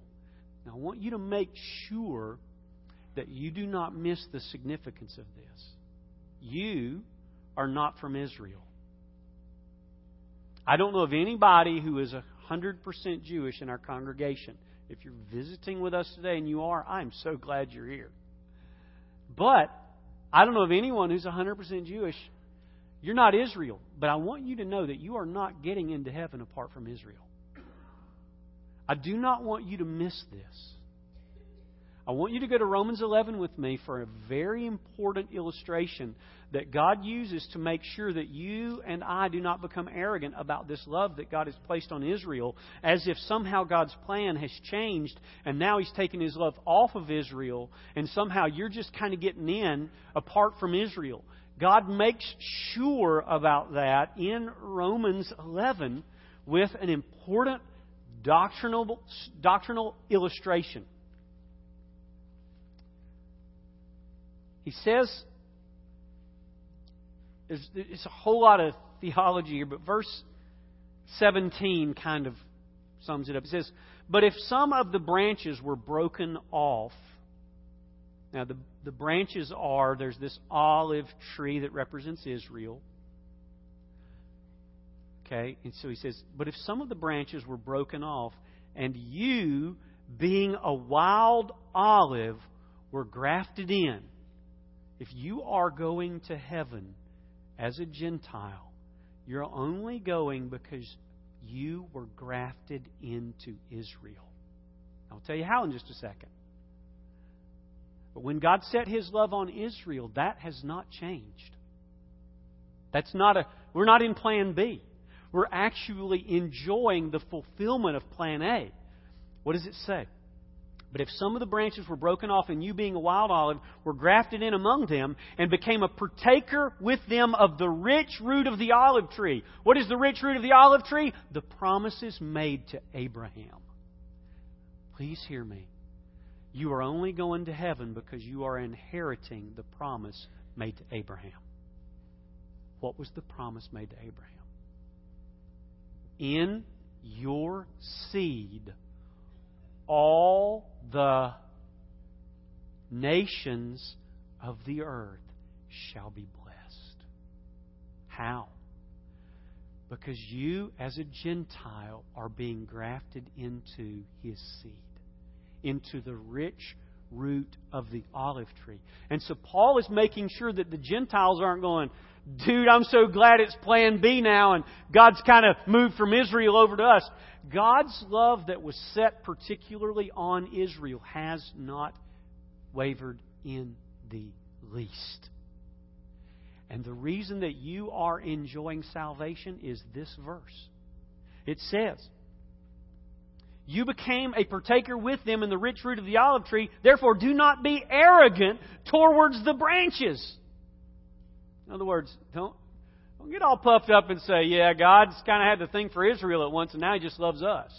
Now I want you to make sure that you do not miss the significance of this. You are not from Israel. I don't know of anybody who is one hundred percent Jewish in our congregation. If you're visiting with us today, and you are, I'm so glad you're here. But I don't know of anyone who's one hundred percent Jewish. You're not Israel. But I want you to know that you are not getting into heaven apart from Israel. I do not want you to miss this. I want you to go to Romans eleven with me for a very important illustration that God uses to make sure that you and I do not become arrogant about this love that God has placed on Israel, as if somehow God's plan has changed and now He's taken His love off of Israel and somehow you're just kind of getting in apart from Israel. God makes sure about that in Romans eleven with an important doctrinal, doctrinal illustration. He says, it's a whole lot of theology here, but verse seventeen kind of sums it up. It says, but if some of the branches were broken off, now the, the branches are, there's this olive tree that represents Israel. Okay, and so he says, but if some of the branches were broken off, and you, being a wild olive, were grafted in, if you are going to heaven as a Gentile, you're only going because you were grafted into Israel. I'll tell you how in just a second. But when God set His love on Israel, that has not changed. That's not a, we're not in plan B. We're actually enjoying the fulfillment of plan A. What does it say? But if some of the branches were broken off and you, being a wild olive, were grafted in among them and became a partaker with them of the rich root of the olive tree. What is the rich root of the olive tree? The promises made to Abraham. Please hear me. You are only going to heaven because you are inheriting the promise made to Abraham. What was the promise made to Abraham? In your seed, all the nations of the earth shall be blessed. How? Because you, as a Gentile, are being grafted into His seed, into the rich root of the olive tree. And so Paul is making sure that the Gentiles aren't going, dude, I'm so glad it's plan B now and God's kind of moved from Israel over to us. God's love that was set particularly on Israel has not wavered in the least. And the reason that you are enjoying salvation is this verse. It says, you became a partaker with them in the rich root of the olive tree. Therefore, do not be arrogant towards the branches. In other words, don't, don't get all puffed up and say, yeah, God's kind of had the thing for Israel at once and now He just loves us.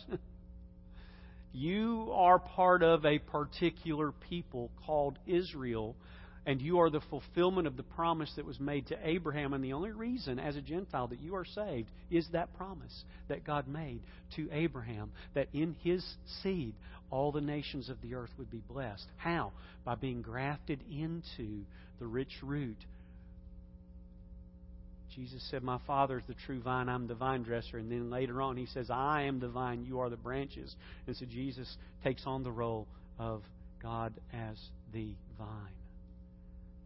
You are part of a particular people called Israel, and you are the fulfillment of the promise that was made to Abraham. And the only reason, as a Gentile, that you are saved is that promise that God made to Abraham, that in his seed all the nations of the earth would be blessed. How? By being grafted into the rich root. Jesus said, my Father is the true vine, I'm the vine dresser. And then later on He says, I am the vine, you are the branches. And so Jesus takes on the role of God as the vine.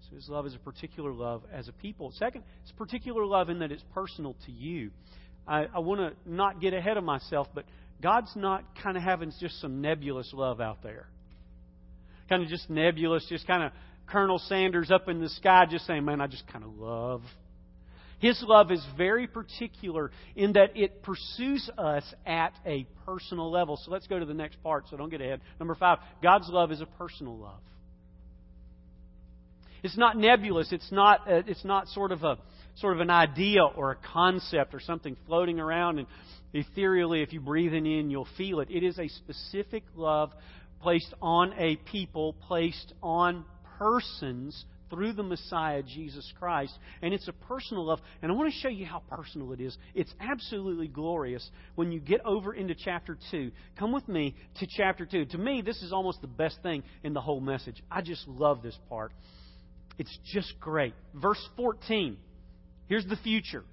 So His love is a particular love as a people. Second, it's particular love in that it's personal to you. I, I want to not get ahead of myself, but God's not kind of having just some nebulous love out there. Kind of just nebulous, just kind of Colonel Sanders up in the sky just saying, man, I just kind of love. His love is very particular in that it pursues us at a personal level. So let's go to the next part, so don't get ahead. Number five, God's love is a personal love. It's not nebulous. It's not. Uh, it's not sort of a sort of an idea or a concept or something floating around, and ethereally, if you breathe it in, you'll feel it. It is a specific love placed on a people, placed on persons through the Messiah, Jesus Christ. And it's a personal love. And I want to show you how personal it is. It's absolutely glorious when you get over into chapter two. Come with me to chapter two. To me, this is almost the best thing in the whole message. I just love this part. It's just great. Verse fourteen. Here's the future.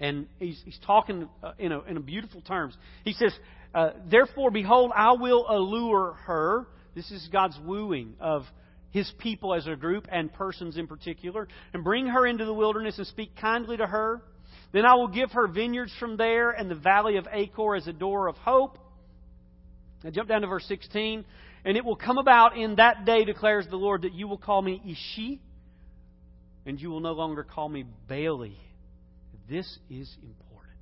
And he's, he's talking uh, in, a, in a beautiful terms. He says, uh, therefore, behold, I will allure her. This is God's wooing of His people as a group and persons in particular. And bring her into the wilderness and speak kindly to her. Then I will give her vineyards from there and the valley of Achor as a door of hope. Now jump down to verse sixteen. And it will come about in that day, declares the Lord, that you will call me Ishi and you will no longer call me Baali. This is important.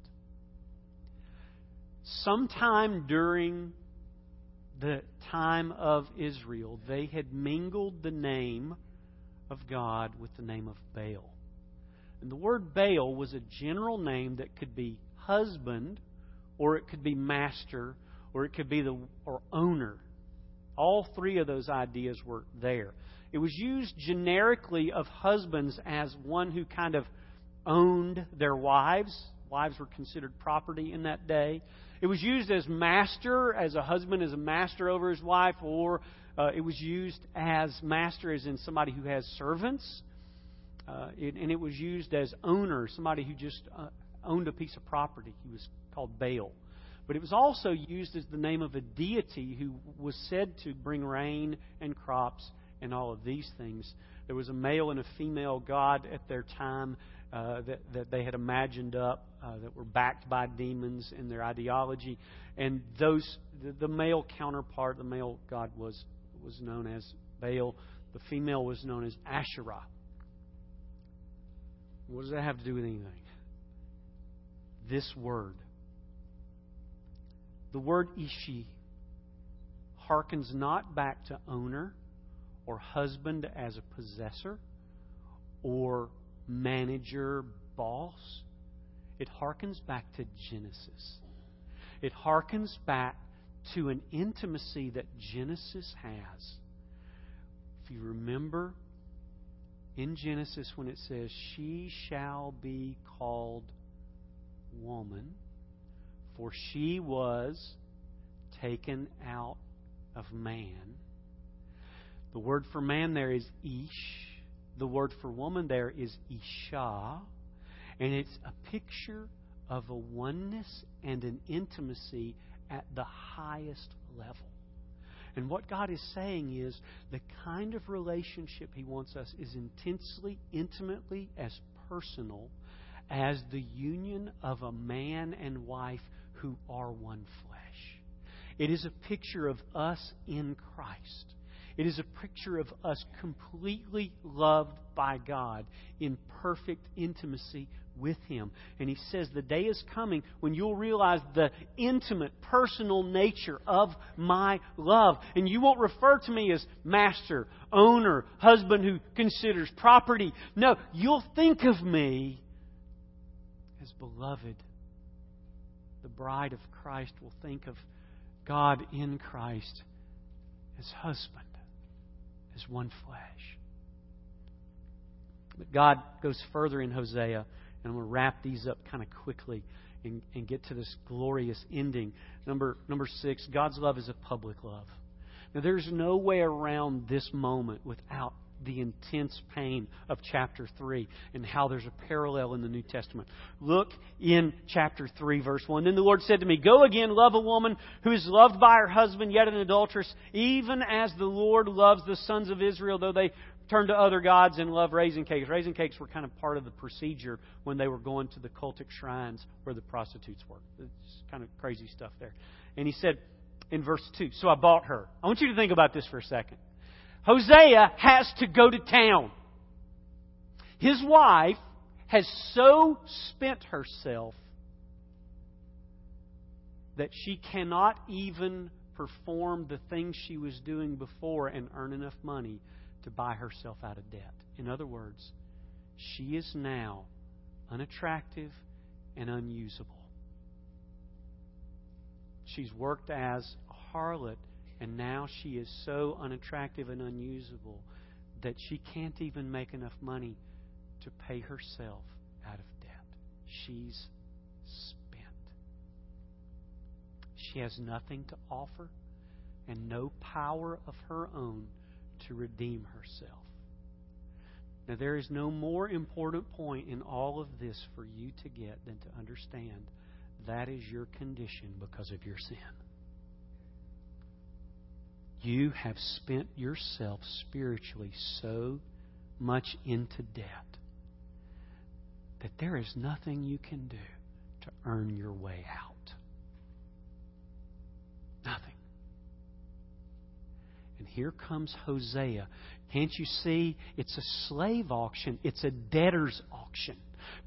Sometime during the time of Israel, they had mingled the name of God with the name of Baal. And the word Baal was a general name that could be husband, or it could be master, or it could be the or owner. All three of those ideas were there. It was used generically of husbands as one who kind of owned their wives. Wives were considered property in that day. It was used as master, as a husband as a master over his wife, or uh, it was used as master as in somebody who has servants. Uh, it, and it was used as owner, somebody who just uh, owned a piece of property. He was called Baal. But it was also used as the name of a deity who was said to bring rain and crops and all of these things. There was a male and a female god at their time Uh, that, that they had imagined up, uh, that were backed by demons in their ideology. And those the, the male counterpart, the male god was was known as Baal. The female was known as Asherah. What does that have to do with anything? This word. The word Ishi harkens not back to owner or husband as a possessor or manager, boss. It harkens back to Genesis. It harkens back to an intimacy that Genesis has. If you remember in Genesis when it says, she shall be called woman, for she was taken out of man. The word for man there is ish. The word for woman there is Isha, and it's a picture of a oneness and an intimacy at the highest level. And what God is saying is the kind of relationship He wants us is intensely, intimately, as personal as the union of a man and wife who are one flesh. It is a picture of us in Christ. It is a picture of us completely loved by God in perfect intimacy with Him. And He says the day is coming when you'll realize the intimate, personal nature of my love. And you won't refer to me as master, owner, husband who considers property. No, you'll think of me as beloved. The bride of Christ will think of God in Christ as husband, as one flesh. But God goes further in Hosea, and I'm going to wrap these up kind of quickly and, and get to this glorious ending. Number, number six, God's love is a public love. Now, there's no way around this moment without the intense pain of chapter three and how there's a parallel in the New Testament. Look in chapter three, verse one. Then the Lord said to me, go again, love a woman who is loved by her husband, yet an adulteress, even as the Lord loves the sons of Israel, though they turn to other gods and love raisin cakes. Raisin cakes were kind of part of the procedure when they were going to the cultic shrines where the prostitutes were. It's kind of crazy stuff there. And He said in verse two, so I bought her. I want you to think about this for a second. Hosea has to go to town. His wife has so spent herself that she cannot even perform the things she was doing before and earn enough money to buy herself out of debt. In other words, she is now unattractive and unusable. She's worked as a harlot, and now she is so unattractive and unusable that she can't even make enough money to pay herself out of debt. She's spent. She has nothing to offer and no power of her own to redeem herself. Now, there is no more important point in all of this for you to get than to understand that is your condition because of your sin. You have spent yourself spiritually so much into debt that there is nothing you can do to earn your way out. Nothing. And here comes Hosea. Can't you see? It's a slave auction. It's a debtor's auction.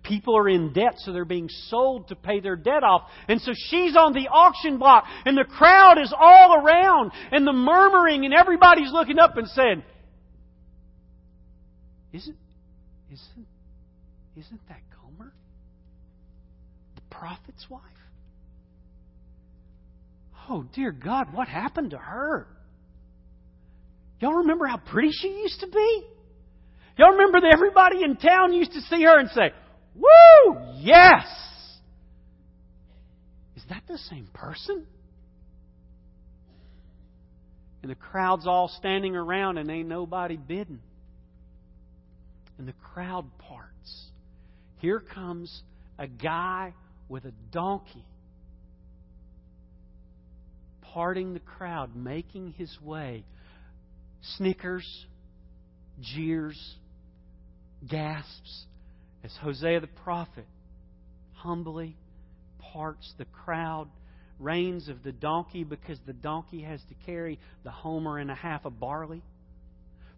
People are in debt, so they're being sold to pay their debt off. And so she's on the auction block, and the crowd is all around, and the murmuring, and everybody's looking up and saying, Isn't, isn't, isn't that Gomer? The prophet's wife? Oh, dear God, what happened to her? Y'all remember how pretty she used to be? Y'all remember that everybody in town used to see her and say, "Woo, yes!" Is that the same person? And the crowd's all standing around and ain't nobody bidding. And the crowd parts. Here comes a guy with a donkey, parting the crowd, making his way. Snickers, jeers, gasps, as Hosea the prophet humbly parts the crowd, reins of the donkey, because the donkey has to carry the homer and a half of barley,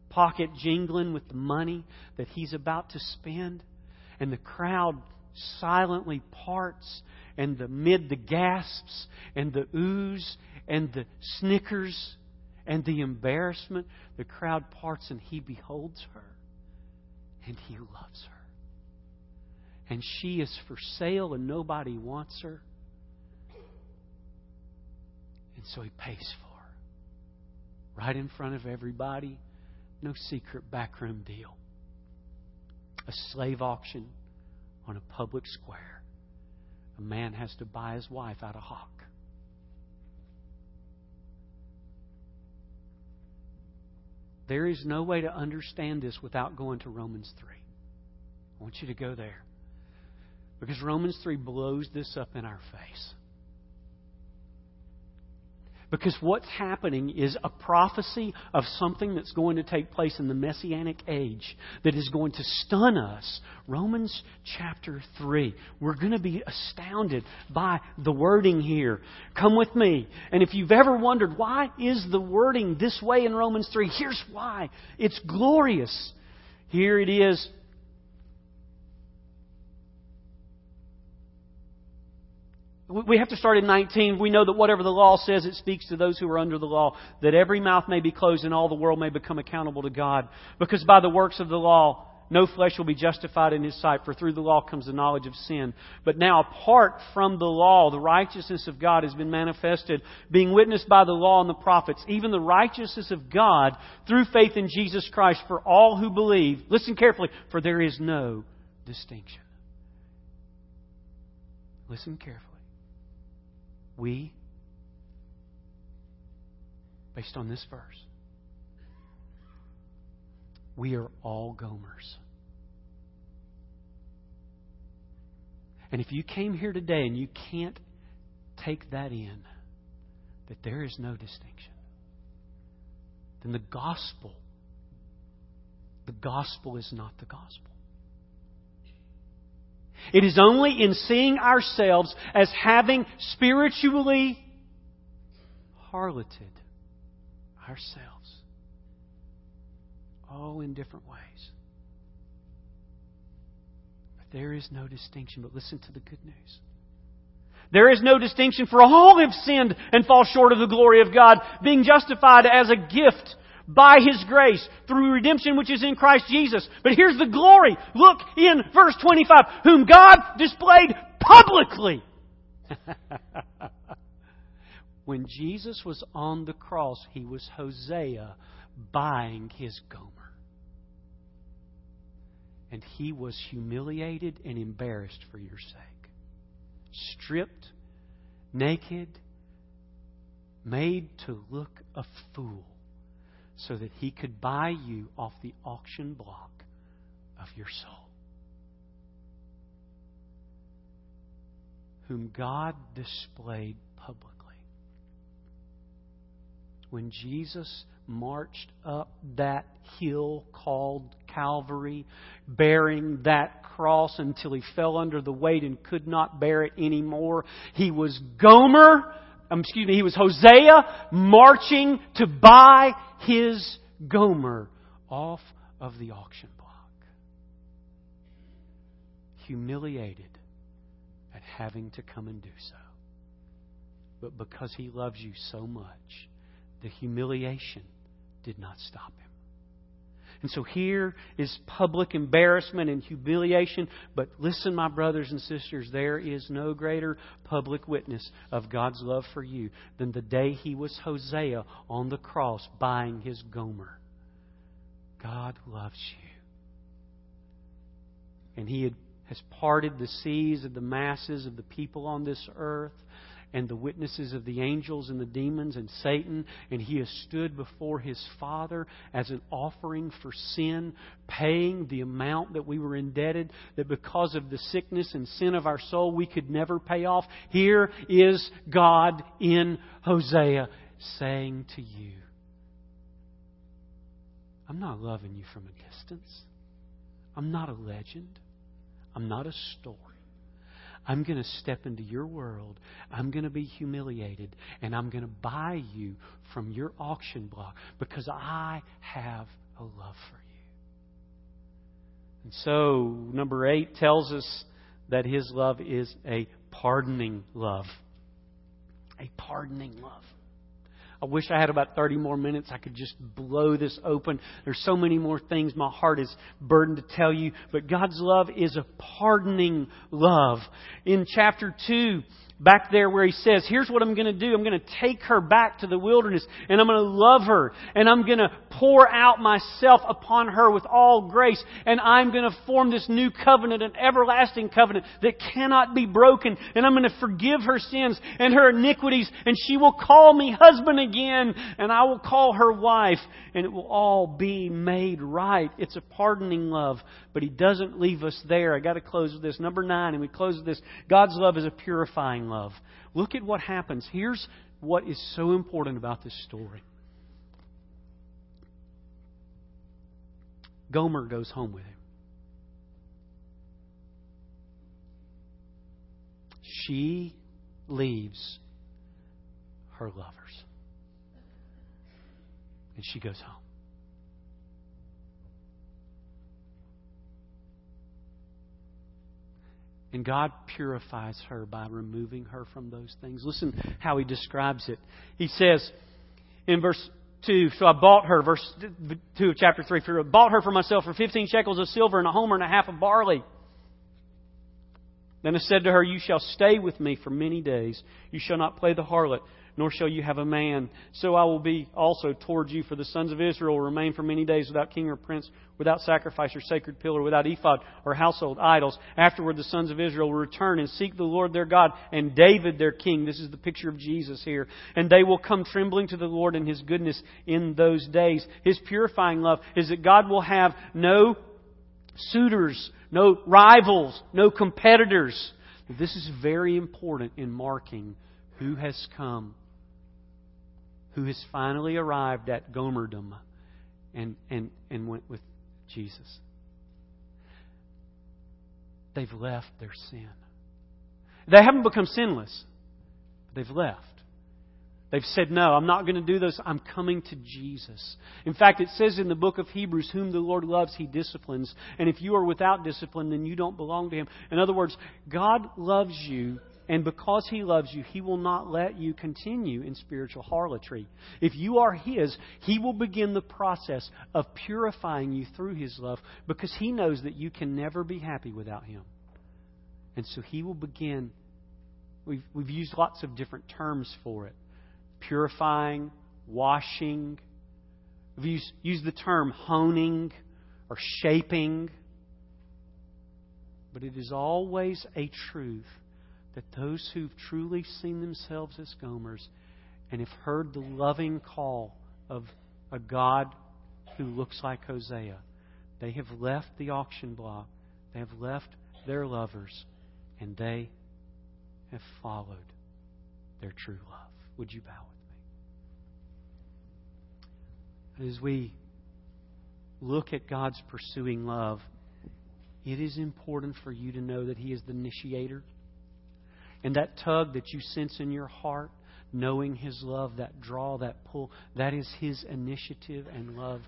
pocket jingling with the money that he's about to spend, and the crowd silently parts, and amid the gasps and the oohs and the snickers and the embarrassment, the crowd parts, and he beholds her, and he loves her. And she is for sale, and nobody wants her. And so he pays for her. Right in front of everybody, no secret backroom deal. A slave auction on a public square. A man has to buy his wife out of hawk. There is no way to understand this without going to Romans three. I want you to go there. Because Romans three blows this up in our face. Because what's happening is a prophecy of something that's going to take place in the Messianic age that is going to stun us. Romans chapter three. We're going to be astounded by the wording here. Come with me. And if you've ever wondered, why is the wording this way in Romans three? Here's why. It's glorious. Here it is. We have to start in nineteen. We know that whatever the law says, it speaks to those who are under the law, that every mouth may be closed and all the world may become accountable to God. Because by the works of the law, no flesh will be justified in His sight, for through the law comes the knowledge of sin. But now, apart from the law, the righteousness of God has been manifested, being witnessed by the law and the prophets, even the righteousness of God through faith in Jesus Christ for all who believe. Listen carefully, for there is no distinction. Listen carefully. We, based on this verse, we are all Gomers. And if you came here today and you can't take that in, that there is no distinction, then the gospel, the gospel is not the gospel. It is only in seeing ourselves as having spiritually harloted ourselves. All in different ways. But there is no distinction. But listen to the good news. There is no distinction, for all have sinned and fall short of the glory of God, being justified as a gift by His grace through redemption which is in Christ Jesus. But here's the glory. Look in verse twenty-five. Whom God displayed publicly. When Jesus was on the cross, He was Hosea buying His Gomer. And He was humiliated and embarrassed for your sake. Stripped, naked, made to look a fool so that He could buy you off the auction block of your soul. Whom God displayed publicly. When Jesus marched up that hill called Calvary, bearing that cross until He fell under the weight and could not bear it anymore, He was Gomer, um, excuse me, He was Hosea marching to buy His Gomer off of the auction block. Humiliated at having to come and do so. But because He loves you so much, the humiliation did not stop Him. And so here is public embarrassment and humiliation. But listen, my brothers and sisters, there is no greater public witness of God's love for you than the day He was Hosea on the cross buying His Gomer. God loves you. And He had, has parted the seas of the masses of the people on this earth, and the witnesses of the angels and the demons and Satan. And He has stood before His Father as an offering for sin, paying the amount that we were indebted, that because of the sickness and sin of our soul we could never pay off. Here is God in Hosea saying to you, I'm not loving you from a distance. I'm not a legend. I'm not a story. I'm going to step into your world. I'm going to be humiliated. And I'm going to buy you from your auction block because I have a love for you. And so, number eight tells us that His love is a pardoning love. A pardoning love. I wish I had about thirty more minutes. I could just blow this open. There's so many more things my heart is burdened to tell you. But God's love is a pardoning love. In chapter two, back there where He says, here's what I'm going to do. I'm going to take her back to the wilderness, and I'm going to love her, and I'm going to pour out myself upon her with all grace, and I'm going to form this new covenant, an everlasting covenant that cannot be broken, and I'm going to forgive her sins and her iniquities, and she will call me husband again, and I will call her wife, and it will all be made right. It's a pardoning love, but He doesn't leave us there. I got to close with this. Number nine, and we close with this. God's love is a purifying love. Look at what happens. Here's what is so important about this story. Gomer goes home with him. She leaves her lovers. And she goes home. And God purifies her by removing her from those things. Listen how He describes it. He says in verse two, so I bought her, verse two of chapter three, I bought her for myself for fifteen shekels of silver and a homer and a half of barley. Then I said to her, you shall stay with me for many days. You shall not play the harlot, nor shall you have a man. So I will be also toward you, for the sons of Israel will remain for many days without king or prince, without sacrifice or sacred pillar, without ephod or household idols. Afterward, the sons of Israel will return and seek the Lord their God and David their king. This is the picture of Jesus here. And they will come trembling to the Lord and His goodness in those days. His purifying love is that God will have no suitors, no rivals, no competitors. This is very important in marking who has come, who has finally arrived at Gomerdom and, and, and went with Jesus. They've left their sin. They haven't become sinless. They've left. They've said, no, I'm not going to do those. I'm coming to Jesus. In fact, it says in the book of Hebrews, whom the Lord loves, He disciplines. And if you are without discipline, then you don't belong to Him. In other words, God loves you And because He loves you, He will not let you continue in spiritual harlotry. If you are His, He will begin the process of purifying you through His love, because He knows that you can never be happy without Him. And so He will begin. We've, we've used lots of different terms for it. Purifying, washing. We've used, used the term honing or shaping. But it is always a truth that those who've truly seen themselves as Gomers and have heard the loving call of a God who looks like Hosea, they have left the auction block, they have left their lovers, and they have followed their true love. Would you bow with me? As we look at God's pursuing love, it is important for you to know that He is the initiator. And that tug that you sense in your heart, knowing His love, that draw, that pull, that is His initiative and love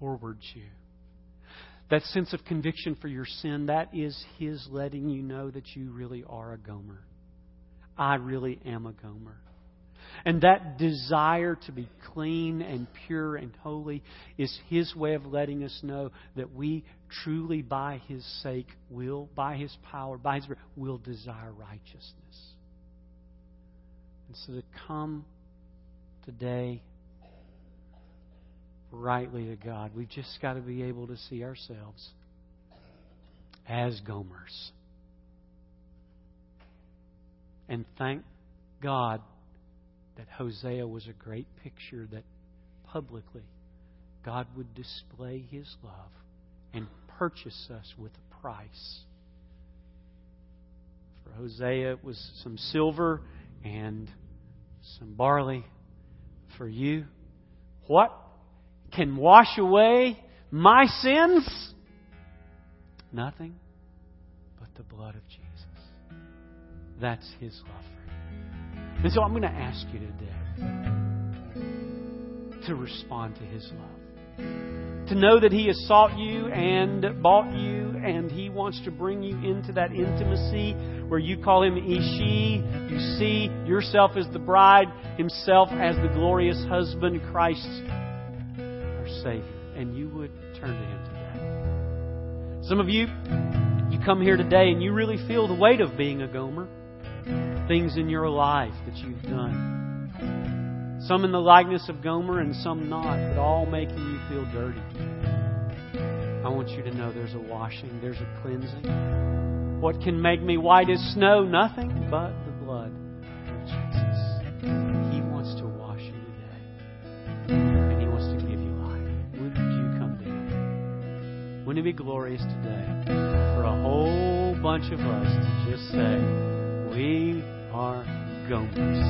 towards you. That sense of conviction for your sin, that is His letting you know that you really are a Gomer. I really am a Gomer. And that desire to be clean and pure and holy is His way of letting us know that we truly, by His sake, will, by His power, by His spirit, will desire righteousness. And so to come today rightly to God, we've just got to be able to see ourselves as Gomers. And thank God that Hosea was a great picture that publicly God would display His love and purchase us with a price. For Hosea, it was some silver and some barley. For you, what can wash away my sins? Nothing but the blood of Jesus. That's His love for you. And so I'm going to ask you today to respond to His love. To know that He has sought you and bought you, and He wants to bring you into that intimacy where you call Him Ishi. You see yourself as the bride, Himself as the glorious husband, Christ our Savior. And you would turn to Him today. Some of you, you come here today and you really feel the weight of being a Gomer. Things in your life that you've done. Some in the likeness of Gomer and some not, but all making you feel dirty. I want you to know there's a washing, there's a cleansing. What can make me white as snow? Nothing but the blood of Jesus. He wants to wash you today. And He wants to give you life. Would you come to Him? Wouldn't it be glorious today for a whole bunch of us to just say, we are Gomers.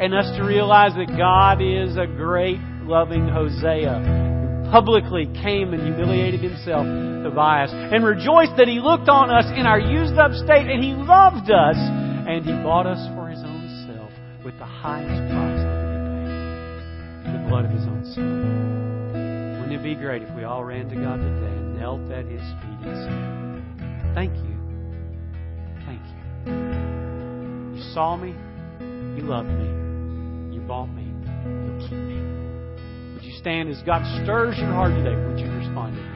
And us to realize that God is a great, loving Hosea who publicly came and humiliated Himself to buy us, and rejoiced that He looked on us in our used up state and He loved us and He bought us for His own self with the highest price that He paid, the blood of His own Son. Wouldn't it be great if we all ran to God today and knelt at His feet and said, thank you. You saw me, You loved me, You bought me, You keep me. Would you stand as God stirs your heart today? Would you respond to Him?